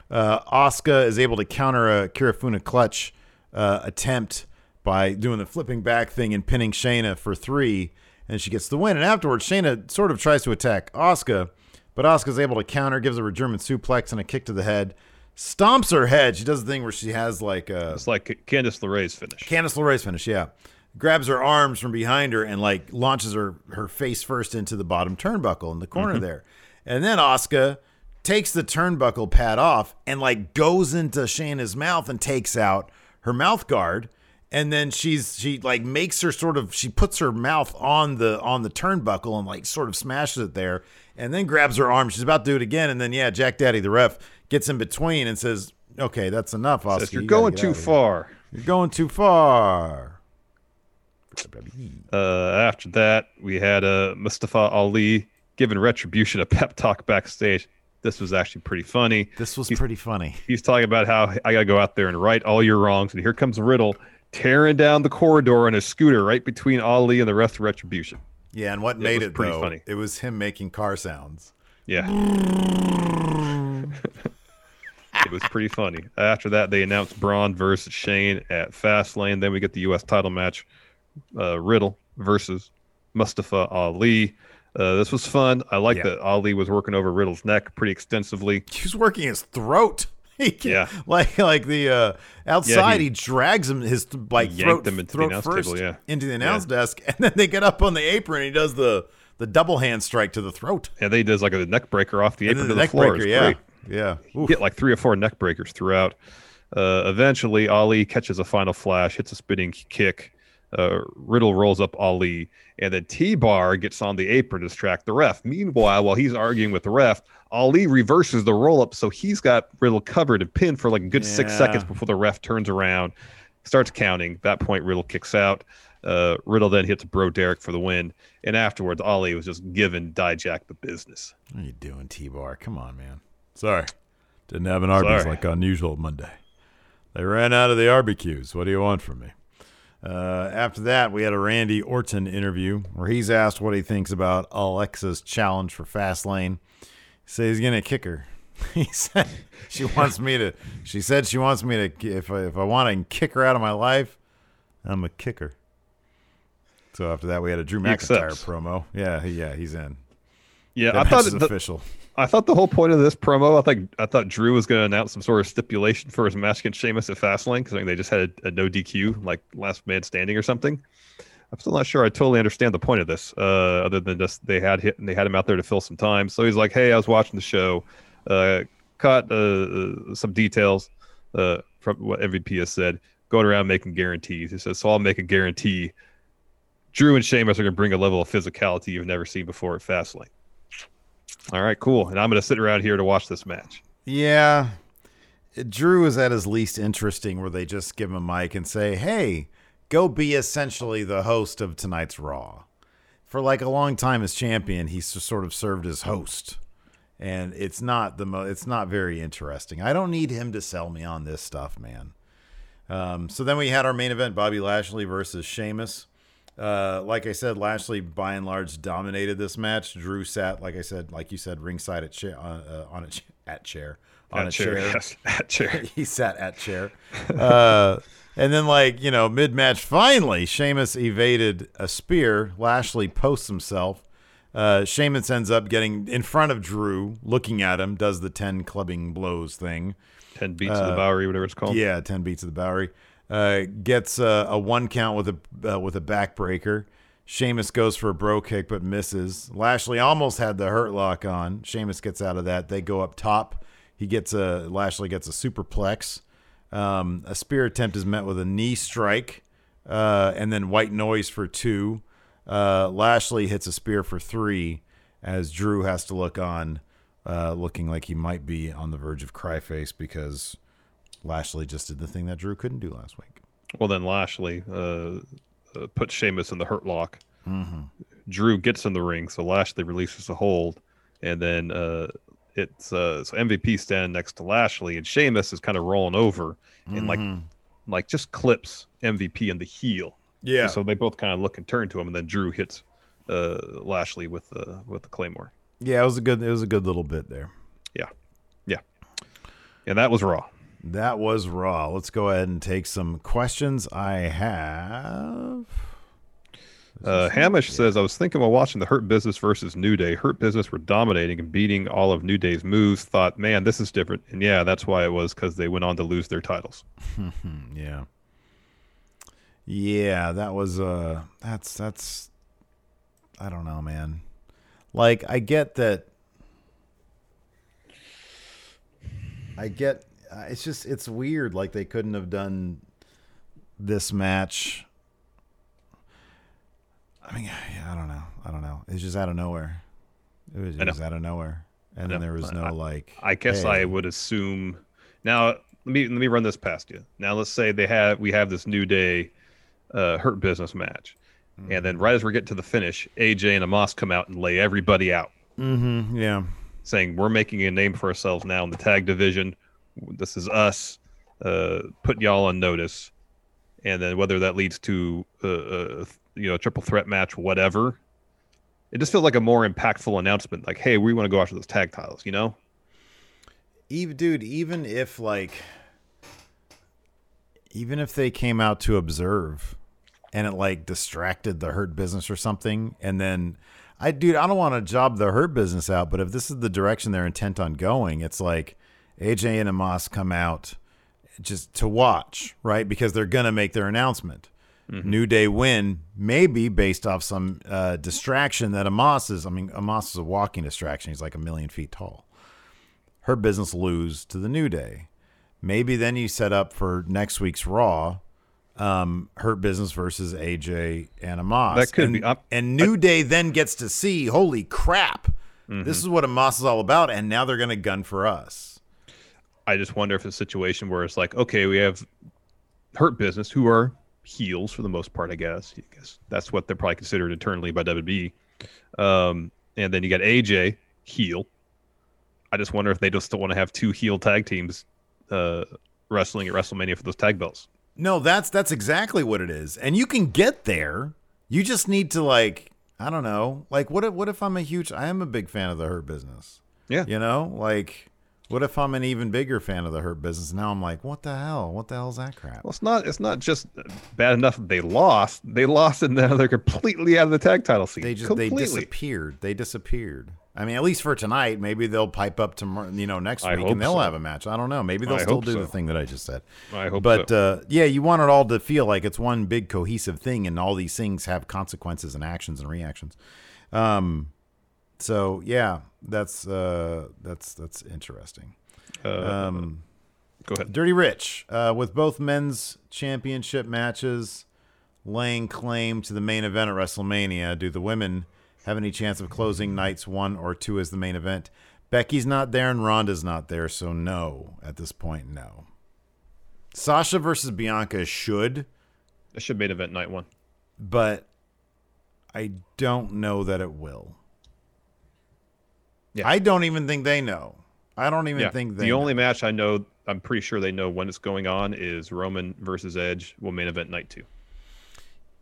Uh, Asuka is able to counter a Kirifuna clutch uh, attempt by doing the flipping back thing and pinning Shayna for three. And she gets the win. And afterwards, Shayna sort of tries to attack Asuka, but Asuka's able to counter, gives her a German suplex and a kick to the head. Stomps her head. She does the thing where she has like a... It's like Candice LeRae's finish. Candice LeRae's finish, yeah. Grabs her arms from behind her and like launches her, her face first into the bottom turnbuckle in the corner mm-hmm. there. And then Asuka takes the turnbuckle pad off and like goes into Shayna's mouth and takes out her mouth guard. And then she's she like makes her sort of she puts her mouth on the on the turnbuckle and like sort of smashes it there and then grabs her arm. She's about to do it again. And then, yeah, Jack Daddy, the ref, gets in between and says, OK, that's enough. Asuka, says, You're you going too far. You're going too far. Uh, after that, we had uh, Mustafa Ali giving Retribution a pep talk backstage. This was actually pretty funny. This was he's, pretty funny. He's talking about how I got to go out there and right all your wrongs. And here comes Riddle tearing down the corridor on a scooter right between Ali and the rest of Retribution. Yeah, and what it made it, pretty though, funny. It was him making car sounds. Yeah. It was pretty funny. After that, they announced Braun versus Shane at Fastlane. Then we get the U S title match. Uh, Riddle versus Mustafa Ali. Uh, this was fun. I like yeah. that Ali was working over Riddle's neck pretty extensively. He was working his throat. He can, yeah, like like the uh, outside, yeah, he, he drags him his like throat, them into throat the first table, yeah. into the announce yeah. desk, and then they get up on the apron. And he does the the double hand strike to the throat. Yeah, they does like a neck breaker off the apron the to the floor. Breaker, yeah, great. yeah. You get like three or four neck breakers throughout. Uh, eventually, Ali catches a final flash, hits a spinning kick. Uh, Riddle rolls up Ali, and then T-Bar gets on the apron to distract the ref. Meanwhile, while he's arguing with the ref, Ali reverses the roll-up, so he's got Riddle covered and pinned for like a good yeah. six seconds before the ref turns around, starts counting. At that point, Riddle kicks out. Uh, Riddle then hits Bro Derek for the win, and afterwards, Ali was just giving Dijak the business. What are you doing, T-Bar? Come on, man. Sorry. Didn't have an Arby's like unusual Monday. They ran out of the barbecues. What do you want from me? Uh, after that, we had a Randy Orton interview where he's asked what he thinks about Alexa's challenge for Fastlane. He said he's going to kick her. He said she wants me to, she said she wants me to, if I, if I want to kick her out of my life, I'm a kicker. So after that, we had a Drew McIntyre promo. Yeah. Yeah. He's in. Yeah. That I thought it was official. I thought the whole point of this promo, I think I thought Drew was going to announce some sort of stipulation for his match against Sheamus at Fastlane because I think they just had a, a no D Q, like last man standing or something. I'm still not sure I totally understand the point of this, uh, other than just they had hit and they had him out there to fill some time. So he's like, "Hey, I was watching the show, uh, caught uh, some details uh, from what M V P has said, going around making guarantees." He says, "So I'll make a guarantee. Drew and Sheamus are going to bring a level of physicality you've never seen before at Fastlane." All right, cool. And I'm going to sit around here to watch this match. Yeah. Drew is at his least interesting where they just give him a mic and say, hey, go be essentially the host of tonight's Raw. For like a long time as champion, he's just sort of served as host. And it's not the mo- it's not very interesting. I don't need him to sell me on this stuff, man. Um, so then we had our main event, Bobby Lashley versus Sheamus. Uh, like I said, Lashley by and large dominated this match. Drew sat, like I said, like you said, ringside at chair uh, on a ch- at chair on at a chair. chair. Yes, at chair. He sat at chair. Uh, and then, like you know, mid match, finally, Sheamus evaded a spear. Lashley posts himself. Uh, Sheamus ends up getting in front of Drew, looking at him, does the ten clubbing blows thing. Ten beats uh, of the Bowery, whatever it's called. Yeah, ten beats of the Bowery. Uh, gets uh, a one count with a uh, with a backbreaker. Sheamus goes for a bro kick but misses. Lashley almost had the hurt lock on. Sheamus gets out of that. They go up top. He gets a Lashley gets a superplex. Um, a spear attempt is met with a knee strike, uh, and then white noise for two. Uh, Lashley hits a spear for three as Drew has to look on, uh, looking like he might be on the verge of cry face because Lashley just did the thing that Drew couldn't do last week. Well, then Lashley uh, uh, puts Sheamus in the Hurt Lock. Mm-hmm. Drew gets in the ring, so Lashley releases the hold, and then uh, it's uh, so M V P stand next to Lashley, and Sheamus is kind of rolling over mm-hmm. and like like just clips M V P in the heel. Yeah. And so they both kind of look and turn to him, and then Drew hits uh, Lashley with the with the Claymore. Yeah, it was a good it was a good little bit there. Yeah, yeah, and that was Raw. That was Raw. Let's go ahead and take some questions. I have. Uh, Hamish yeah. says, I was thinking while watching the Hurt Business versus New Day. Hurt Business were dominating and beating all of New Day's moves. Thought, man, this is different. And yeah, that's why it was, because they went on to lose their titles. yeah. Yeah, that was, uh, that's, that's, I don't know, man. Like, I get that. I get, uh, it's just, it's weird. Like, they couldn't have done this match. I mean, I don't know. I don't know. It's just out of nowhere. It was, it was out of nowhere, and then there was no I, like. I guess hey. I would assume. Now let me let me run this past you. Now let's say they have we have this New Day, uh, Hurt Business match, mm-hmm. and then right as we're getting to the finish, A J and Omos come out and lay everybody out. Mm-hmm. Yeah. Saying we're making a name for ourselves now in the tag division. This is us. Uh, put y'all on notice, and then whether that leads to uh. uh you know, a triple threat match, whatever. It just feels like a more impactful announcement. Like, hey, we want to go after those tag titles, you know? Even, dude, even if, like, even if they came out to observe and it, like, distracted the Hurt Business or something, and then, I, dude, I don't want to job the Hurt Business out, but if this is the direction they're intent on going, it's like A J and Omos come out just to watch, right? Because they're going to make their announcement. Mm-hmm. New Day win, maybe based off some uh, distraction that Omos is. I mean, Omos is a walking distraction. He's like a million feet tall. Hurt Business lose to the New Day. Maybe then you set up for next week's Raw, um, Hurt Business versus A J and Omos. That could and, be up. And New I- Day then gets to see, holy crap, mm-hmm. this is what Omos is all about, and now they're going to gun for us. I just wonder if it's a situation where it's like, okay, we have Hurt Business, who are heels for the most part, I guess. I guess that's what they're probably considered internally by W W E. Um, and then you got A J, heel. I just wonder if they just don't want to have two heel tag teams uh, wrestling at WrestleMania for those tag belts. No, that's that's exactly what it is. And you can get there. You just need to, like, I don't know. Like, what if, what if I'm a huge... I am a big fan of the Hurt Business. Yeah. You know? Like... What if I'm an even bigger fan of the Hurt Business? Now I'm like, what the hell? What the hell is that crap? Well, it's not it's not just bad enough they lost. They lost and now they're completely out of the tag title scene. They just completely. they disappeared. They disappeared. I mean, at least for tonight, maybe they'll pipe up tomorrow, you know, next week and they'll so. have a match. I don't know. Maybe they'll I still do so. the thing that I just said. I hope but, so. But uh, yeah, you want it all to feel like it's one big cohesive thing, and all these things have consequences and actions and reactions. Um So yeah, that's uh, that's that's interesting. Uh, um, go ahead. Dirty Rich, uh, with both men's championship matches laying claim to the main event at WrestleMania, do the women have any chance of closing nights one or two as the main event? Becky's not there and Ronda's not there, so no at this point. No. Sasha versus Bianca should. It should main event night one, but I don't know that it will. Yeah. I don't even think they know. I don't even yeah. think they The know. only match I know, I'm pretty sure they know when it's going on, is Roman versus Edge will main event night two.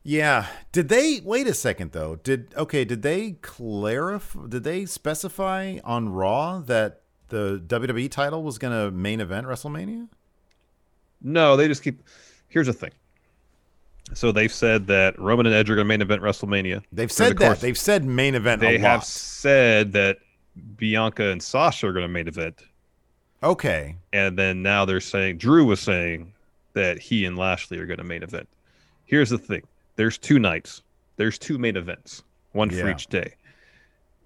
Yeah. Did they, wait a second though. Did, okay, did they clarify, did they specify on Raw that the W W E title was going to main event WrestleMania? No, they just keep, here's the thing. So they've said that Roman and Edge are going to main event WrestleMania. They've said the that. Course, they've said main event They a lot. have said that Bianca and Sasha are going to main event. Okay. And then now they're saying, Drew was saying that he and Lashley are going to main event. Here's the thing. There's two nights. There's two main events. One yeah. for each day.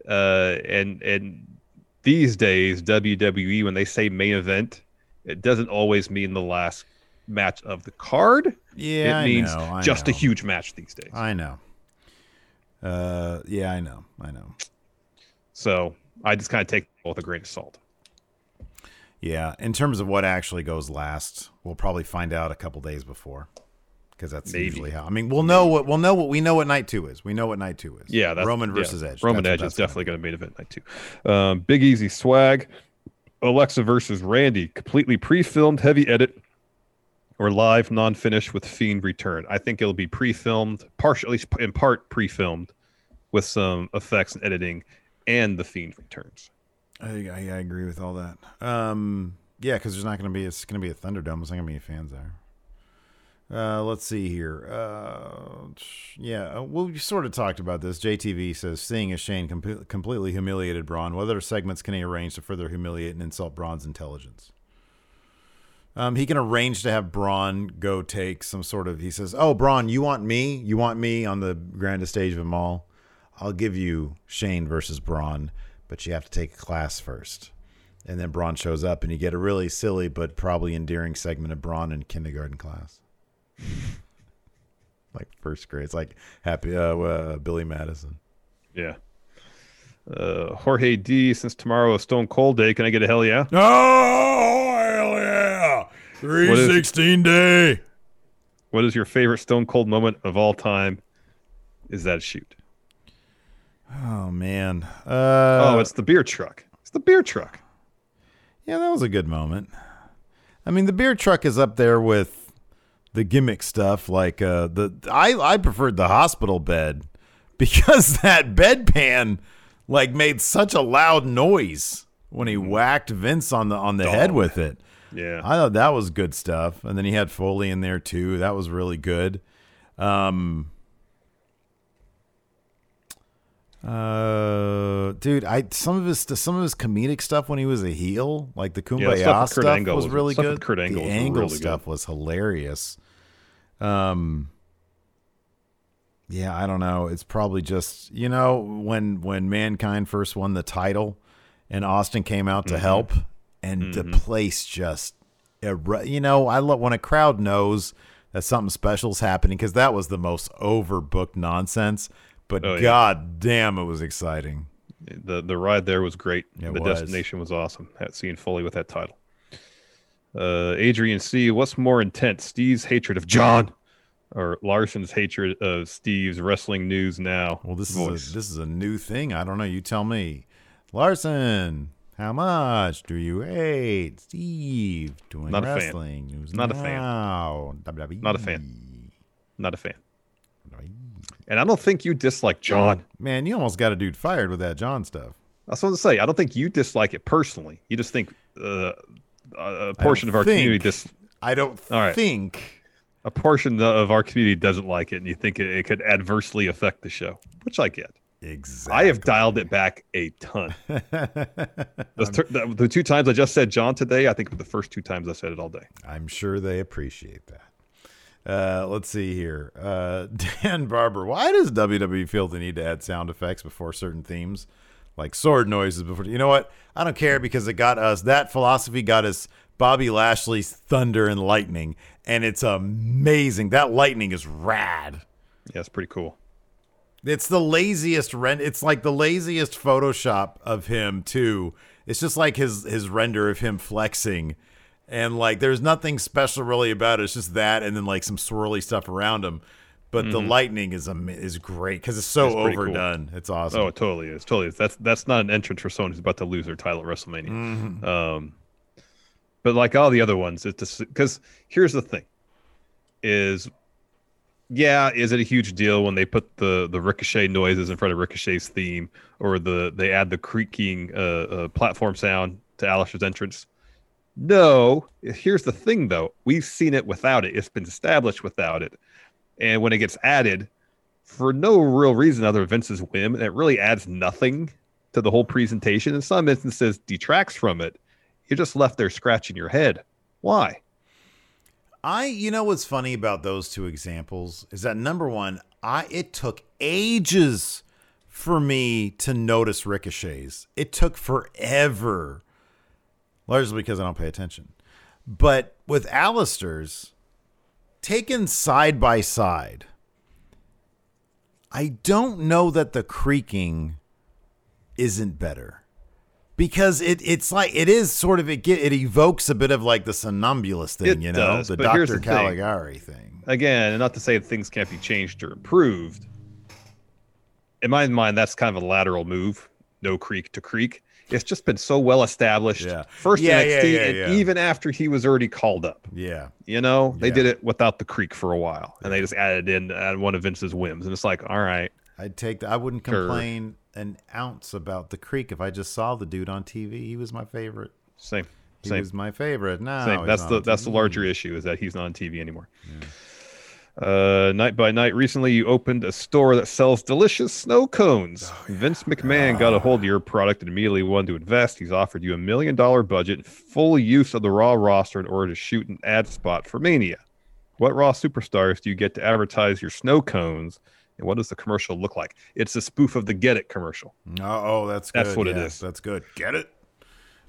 Uh, and and these days, W W E, when they say main event, it doesn't always mean the last match of the card. Yeah, It means I know, I just know. a huge match these days. I know. Uh, yeah, I know. I know. So... I just kind of take both a grain of salt. Yeah. In terms of what actually goes last, we'll probably find out a couple days before. because that's Maybe. usually how. I mean, we'll know what we'll know what we know what night two is. We know what night two is. Yeah, that's, Roman versus yeah, Edge. Roman that's, Edge that's is definitely going to main event night two. Um, Big Easy swag. Alexa versus Randy, completely pre-filmed, heavy edit, or live, non-finished with Fiend return. I think it'll be pre-filmed, partially, at least in part pre-filmed, with some effects and editing, and the Fiend returns. I I, I agree with all that. Um, yeah, because there's not going to be it's going to be a Thunderdome. There's not going to be any fans there. Uh, let's see here. Uh, yeah, well, we sort of talked about this. J T V says, seeing as Shane com- completely humiliated Braun, what other segments can he arrange to further humiliate and insult Braun's intelligence? Um, he can arrange to have Braun go take some sort of, he says, oh, Braun, you want me? You want me on the grandest stage of them all? I'll give you Shane versus Braun, but you have to take a class first. And then Braun shows up and you get a really silly but probably endearing segment of Braun in kindergarten class. Like first grade. It's like happy uh, uh Billy Madison. Yeah. Uh Jorge D, since tomorrow is Stone Cold Day, can I get a hell yeah? Oh hell yeah! three sixteen day. What is your favorite Stone Cold moment of all time? Is that a shoot? Oh man. Uh Oh, it's the beer truck. It's the beer truck. Yeah, that was a good moment. I mean, the beer truck is up there with the gimmick stuff, like uh, the I, I preferred the hospital bed because that bedpan like made such a loud noise when he whacked Vince on the on the Dog. head with it. Yeah, I thought that was good stuff. And then he had Foley in there too. That was really good. Um, uh, dude, I some of his some of his comedic stuff when he was a heel, like the Kumbaya yeah, stuff, stuff was really stuff good. Kurt Angle the Angle really stuff good. was hilarious. Um, yeah, I don't know. It's probably just, you know, when, when Mankind first won the title and Austin came out to mm-hmm. help and mm-hmm. the place just, er- you know, I love when a crowd knows that something special's happening. Cause that was the most overbooked nonsense, but oh, God yeah. damn, it was exciting. The, the ride there was great. It the was. destination was awesome. That scene fully with that title. Uh, Adrian C, what's more intense, Steve's hatred of John or Larson's hatred of Steve's wrestling news now? Well, this voice. is a, this is a new thing. I don't know. You tell me. Larson, how much do you hate Steve doing Not wrestling news Not now? A fan. W W E. Not a fan. Not a fan. And I don't think you dislike John. Man, you almost got a dude fired with that John stuff. I was supposed to say, I don't think you dislike it personally. You just think... Uh, a portion of our think, community just I don't right. think a portion of our community doesn't like it, and you think it, it could adversely affect the show, which I get. Exactly. I have dialed it back a ton. ter- the, the two times I just said John today, I think the first two times I said it all day. I'm sure they appreciate that. Uh, let's see here. Uh, Dan Barber, why does W W E feel the need to add sound effects before certain themes? Like sword noises before. You know what? I don't care because it got us. That philosophy got us Bobby Lashley's Thunder and Lightning. And it's amazing. That lightning is rad. Yeah, it's pretty cool. It's the laziest rend. It's like the laziest Photoshop of him, too. It's just like his, his render of him flexing. And like, there's nothing special really about it. It's just that. And then like some swirly stuff around him. But mm-hmm. the lightning is um, is great because it's so it's overdone. Cool. It's awesome. Oh, it totally is. Totally is. That's that's not an entrance for someone who's about to lose their title at WrestleMania. Mm-hmm. Um, but like all the other ones, it's just because here's the thing: is yeah, is it a huge deal when they put the, the Ricochet noises in front of Ricochet's theme, or the they add the creaking uh, uh, platform sound to Aleister's entrance? No. Here's the thing, though: we've seen it without it. It's been established without it. And when it gets added, for no real reason other than Vince's whim, and it really adds nothing to the whole presentation. In some instances, detracts from it. You're just left there scratching your head. Why? I, you know what's funny about those two examples is that number one, I it took ages for me to notice Ricochet's. It took forever, largely because I don't pay attention. But with Aleister's, taken side by side, I don't know that the creaking isn't better. Because it it's like it is sort of it get, it evokes a bit of like the somnambulist thing, it you know, does, the Doctor Caligari thing. thing. Again, not to say that things can't be changed or improved. In my mind, that's kind of a lateral move, no creek to creek. It's just been so well established. Yeah. First yeah, N X T, yeah, yeah, and yeah. even after he was already called up. Yeah, you know, they yeah. did it without the creek for a while, and yeah. they just added in added one of Vince's whims, and it's like, all right, I'd take that. I wouldn't complain. Sure. An ounce about the creek if I just saw the dude on T V. He was my favorite. Same. He same. was my favorite. No, that's the that's T V. The larger issue is that he's not on T V anymore. Yeah. Uh, night by night, recently you opened a store that sells delicious snow cones. Oh, yeah. Vince McMahon oh. got a hold of your product and immediately wanted to invest. He's offered you a million dollar budget, full use of the Raw roster in order to shoot an ad spot for Mania. What Raw superstars do you get to advertise your snow cones? And what does the commercial look like? It's a spoof of the Get It commercial. Oh, that's good. That's what yeah, it is. That's good. Get it?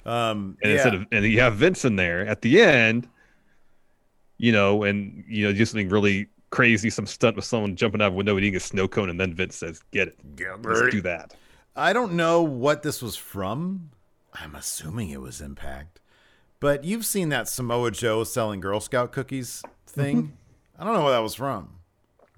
Um, and yeah. instead of, and you have Vince in there at the end, you know, and, you know, just something really crazy, some stunt with someone jumping out of a window and eating a snow cone, and then Vince says, get it. Get Let's it. do that. I don't know what this was from. I'm assuming it was Impact. But you've seen that Samoa Joe selling Girl Scout cookies thing. Mm-hmm. I don't know where that was from.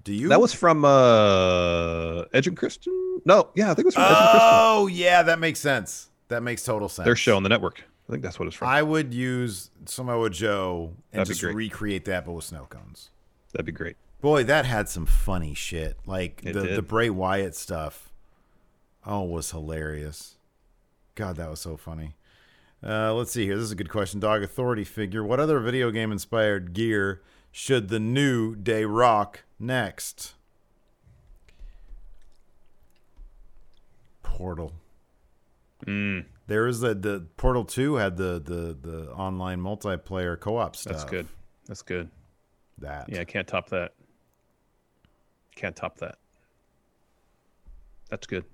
Do you? That was from uh, Edge and Christian? No, yeah, I think it was from Edge and Christian. Oh, yeah, that makes sense. That makes total sense. Their show on the network. I think that's what it's from. I would use Samoa Joe and just great. recreate that, but with snow cones. That'd be great. Boy, that had some funny shit. Like the, the Bray Wyatt stuff. Oh, was hilarious. God, that was so funny. Uh, let's see here. This is a good question. Dog Authority figure. What other video game inspired gear should the New Day rock next? Portal. Mm. There is the, the Portal two had the, the, the online multiplayer co-op stuff. That's good. That's good. That. Yeah, I can't top that. Can't top that. That's good.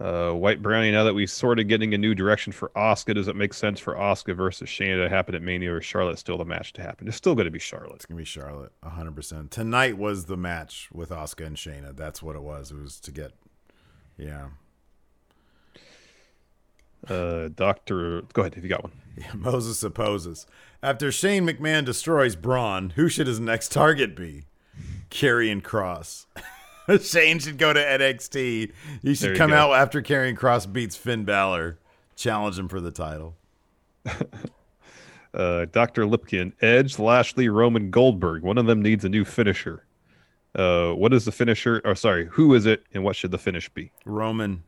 Uh, White Brownie, now that we're sort of getting a new direction for Asuka, does it make sense for Asuka versus Shayna to happen at Mania, or is Charlotte still the match to happen? It's still going to be Charlotte. It's going to be Charlotte, one hundred percent. Tonight was the match with Asuka and Shayna. That's what it was. It was to get, yeah. Uh, Doctor, go ahead if you got one. Yeah, Moses supposes. After Shane McMahon destroys Braun, who should his next target be? Karrion Kross. Shane should go to N X T. He should come go. out after Karrion Kross beats Finn Balor. Challenge him for the title. uh, Doctor Lipkin, Edge, Lashley, Roman, Goldberg. One of them needs a new finisher. Uh, what is the finisher? Or sorry, who is it and what should the finish be? Roman.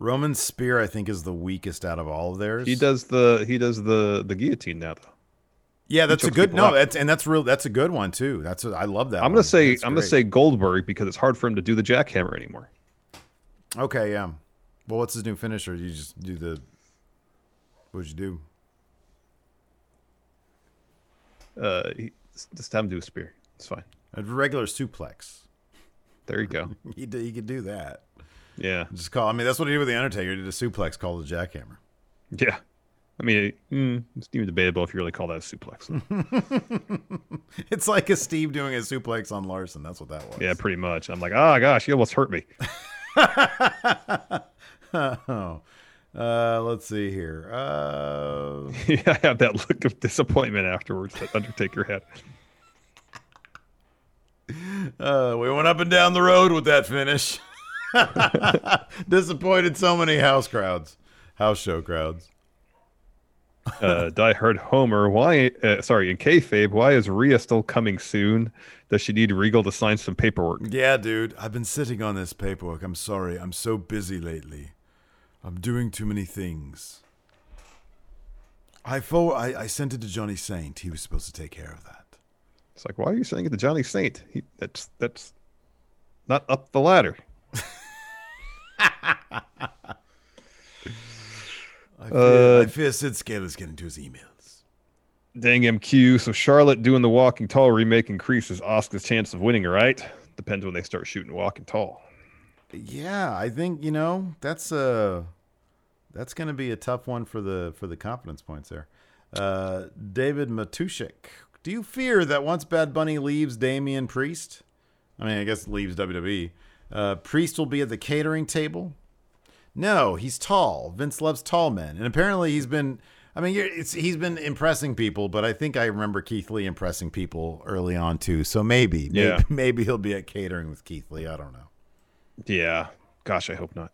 Roman Spear, I think, is the weakest out of all of theirs. He does the he does the, the guillotine now, though. Yeah, that's a good no, that's and that's real. That's a good one too. That's a, I love that. I'm gonna one. say that's I'm great. gonna say Goldberg because it's hard for him to do the jackhammer anymore. Okay, yeah. Well, what's his new finisher? You just do the. What'd you do? Uh, he, this time do a spear. It's fine. A regular suplex. There you go. he do, he could do that. Yeah. Just call. I mean, that's what he did with the Undertaker. He did a suplex called the jackhammer. Yeah. I mean, mm, it's even debatable if you really call that a suplex. It's like a Steve doing a suplex on Larson. That's what that was. Yeah, pretty much. I'm like, oh, gosh, he almost hurt me. oh. uh, let's see here. Uh... yeah, I have that look of disappointment afterwards that Undertaker had. Uh, we went up and down the road with that finish. Disappointed so many house crowds, house show crowds. uh, Die Hard Homer, why? Uh, sorry, in kayfabe, why is Rhea still coming soon? Does she need Regal to sign some paperwork? Yeah, dude, I've been sitting on this paperwork. I'm sorry, I'm so busy lately. I'm doing too many things. I for I, I sent it to Johnny Saint. He was supposed to take care of that. It's like, why are you sending it to Johnny Saint? He, that's that's not up the ladder. I fear, uh, I fear Sid Scala's getting to his emails. Dang M Q. So Charlotte doing the Walking Tall remake increases Asuka's chance of winning, right? Depends when they start shooting Walking Tall. Yeah, I think, you know, that's uh that's going to be a tough one for the for the confidence points there. Uh, David Matushik. Do you fear that once Bad Bunny leaves Damian Priest? I mean, I guess leaves W W E. Uh, Priest will be at the catering table. No, he's tall. Vince loves tall men. And apparently he's been, I mean, it's, he's been impressing people, but I think I remember Keith Lee impressing people early on too. So maybe, yeah. maybe, maybe he'll be at catering with Keith Lee. I don't know. Yeah. Gosh, I hope not.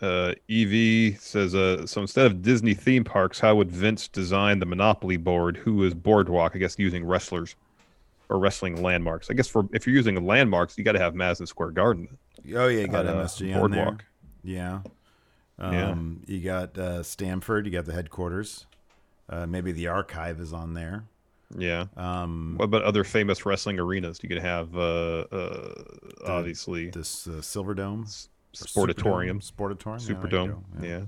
Uh, E V says, uh, so instead of Disney theme parks, how would Vince design the Monopoly board? Who is Boardwalk? I guess using wrestlers or wrestling landmarks. I guess for if you're using landmarks, you got to have Madison Square Garden. Oh, yeah. You got uh, M S G on there. Boardwalk. Yeah. Um, yeah. You got uh, Stamford. You got the headquarters. Uh, maybe the archive is on there. Yeah. Um, what about other famous wrestling arenas? You could have, uh, uh, the, obviously, this uh, Silverdome, S- Sportatorium, Sportatorium, Superdome. Yeah, yeah.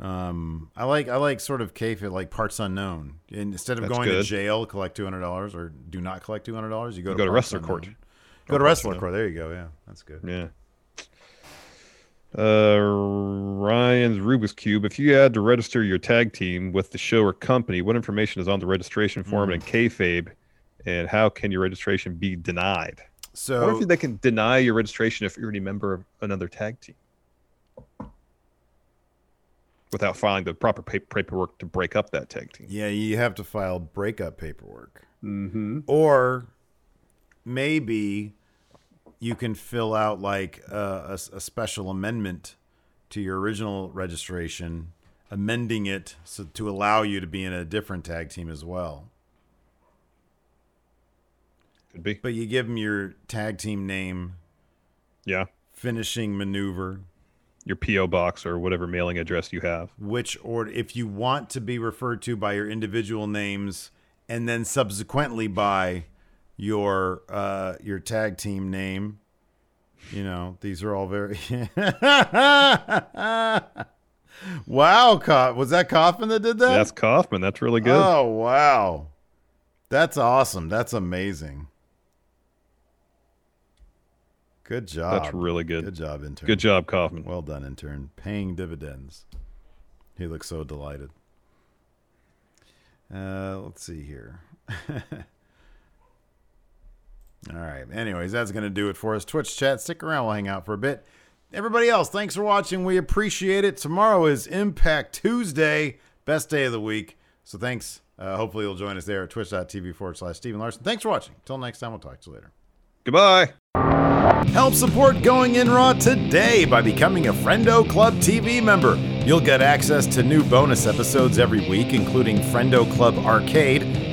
yeah. Um, I like I like sort of kayfabe, like parts unknown. And instead of That's going good. to jail, collect two hundred dollars, or do not collect two hundred dollars. You go you to go to wrestler unknown. court. Go to wrestler court. There you go. Yeah, that's good. Yeah. Uh, Ryan's Rubik's Cube. If you had to register your tag team with the show or company, what information is on the registration form mm. and kayfabe, and how can your registration be denied? So, what if they can deny your registration if you're any member of another tag team without filing the proper paperwork to break up that tag team? Yeah, you have to file breakup paperwork, mm-hmm. or maybe. You can fill out like uh, a, a special amendment to your original registration, amending it so to allow you to be in a different tag team as well. Could be. But you give them your tag team name. Yeah. Finishing maneuver. Your P O box or whatever mailing address you have. Which order, if you want to be referred to by your individual names and then subsequently by your uh your tag team name, you know, these are all very wow. Co- was that Kaufman that did that? That's Kaufman. That's really good. Oh wow, that's awesome. That's amazing. Good job. That's really good. Good job, intern. Good job, Kaufman. Well done, intern. Paying dividends. He looks so delighted. Uh let's see here. All right. Anyways, that's going to do it for us. Twitch chat, stick around. We'll hang out for a bit. Everybody else, thanks for watching. We appreciate it. Tomorrow is Impact Tuesday, best day of the week. So thanks. Uh, hopefully you'll join us there at twitch.tv forward slash Stephen Larson. Thanks for watching. Until next time, we'll talk to you later. Goodbye. Help support Going In Raw today by becoming a Friendo Club T V member. You'll get access to new bonus episodes every week, including Friendo Club Arcade,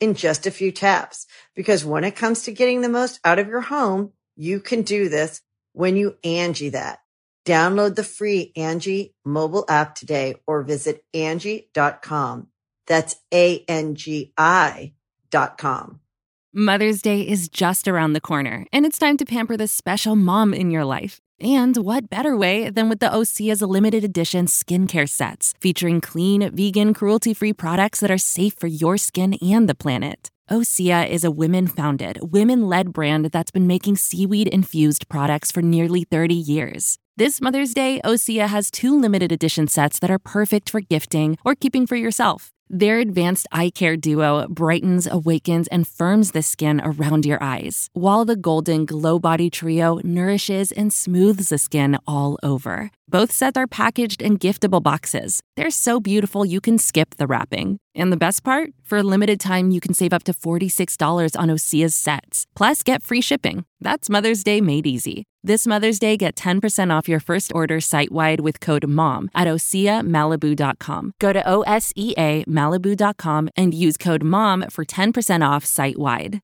in just a few taps. Because when it comes to getting the most out of your home, you can do this when you Angi that. Download the free Angi mobile app today or visit Angi dot com. That's A N G I dot com. Mother's Day is just around the corner, and it's time to pamper the special mom in your life. And what better way than with the Osea's limited edition skincare sets, featuring clean, vegan, cruelty-free products that are safe for your skin and the planet. Osea is a women-founded, women-led brand that's been making seaweed-infused products for nearly thirty years. This Mother's Day, Osea has two limited edition sets that are perfect for gifting or keeping for yourself. Their advanced eye care duo brightens, awakens, and firms the skin around your eyes, while the golden glow body trio nourishes and smooths the skin all over. Both sets are packaged in giftable boxes. They're so beautiful you can skip the wrapping. And the best part? For a limited time, you can save up to forty-six dollars on Osea's sets. Plus, get free shipping. That's Mother's Day made easy. This Mother's Day, get ten percent off your first order site-wide with code MOM at osea malibu dot com. Go to O S E A Malibu dot com and use code MOM for ten percent off site-wide.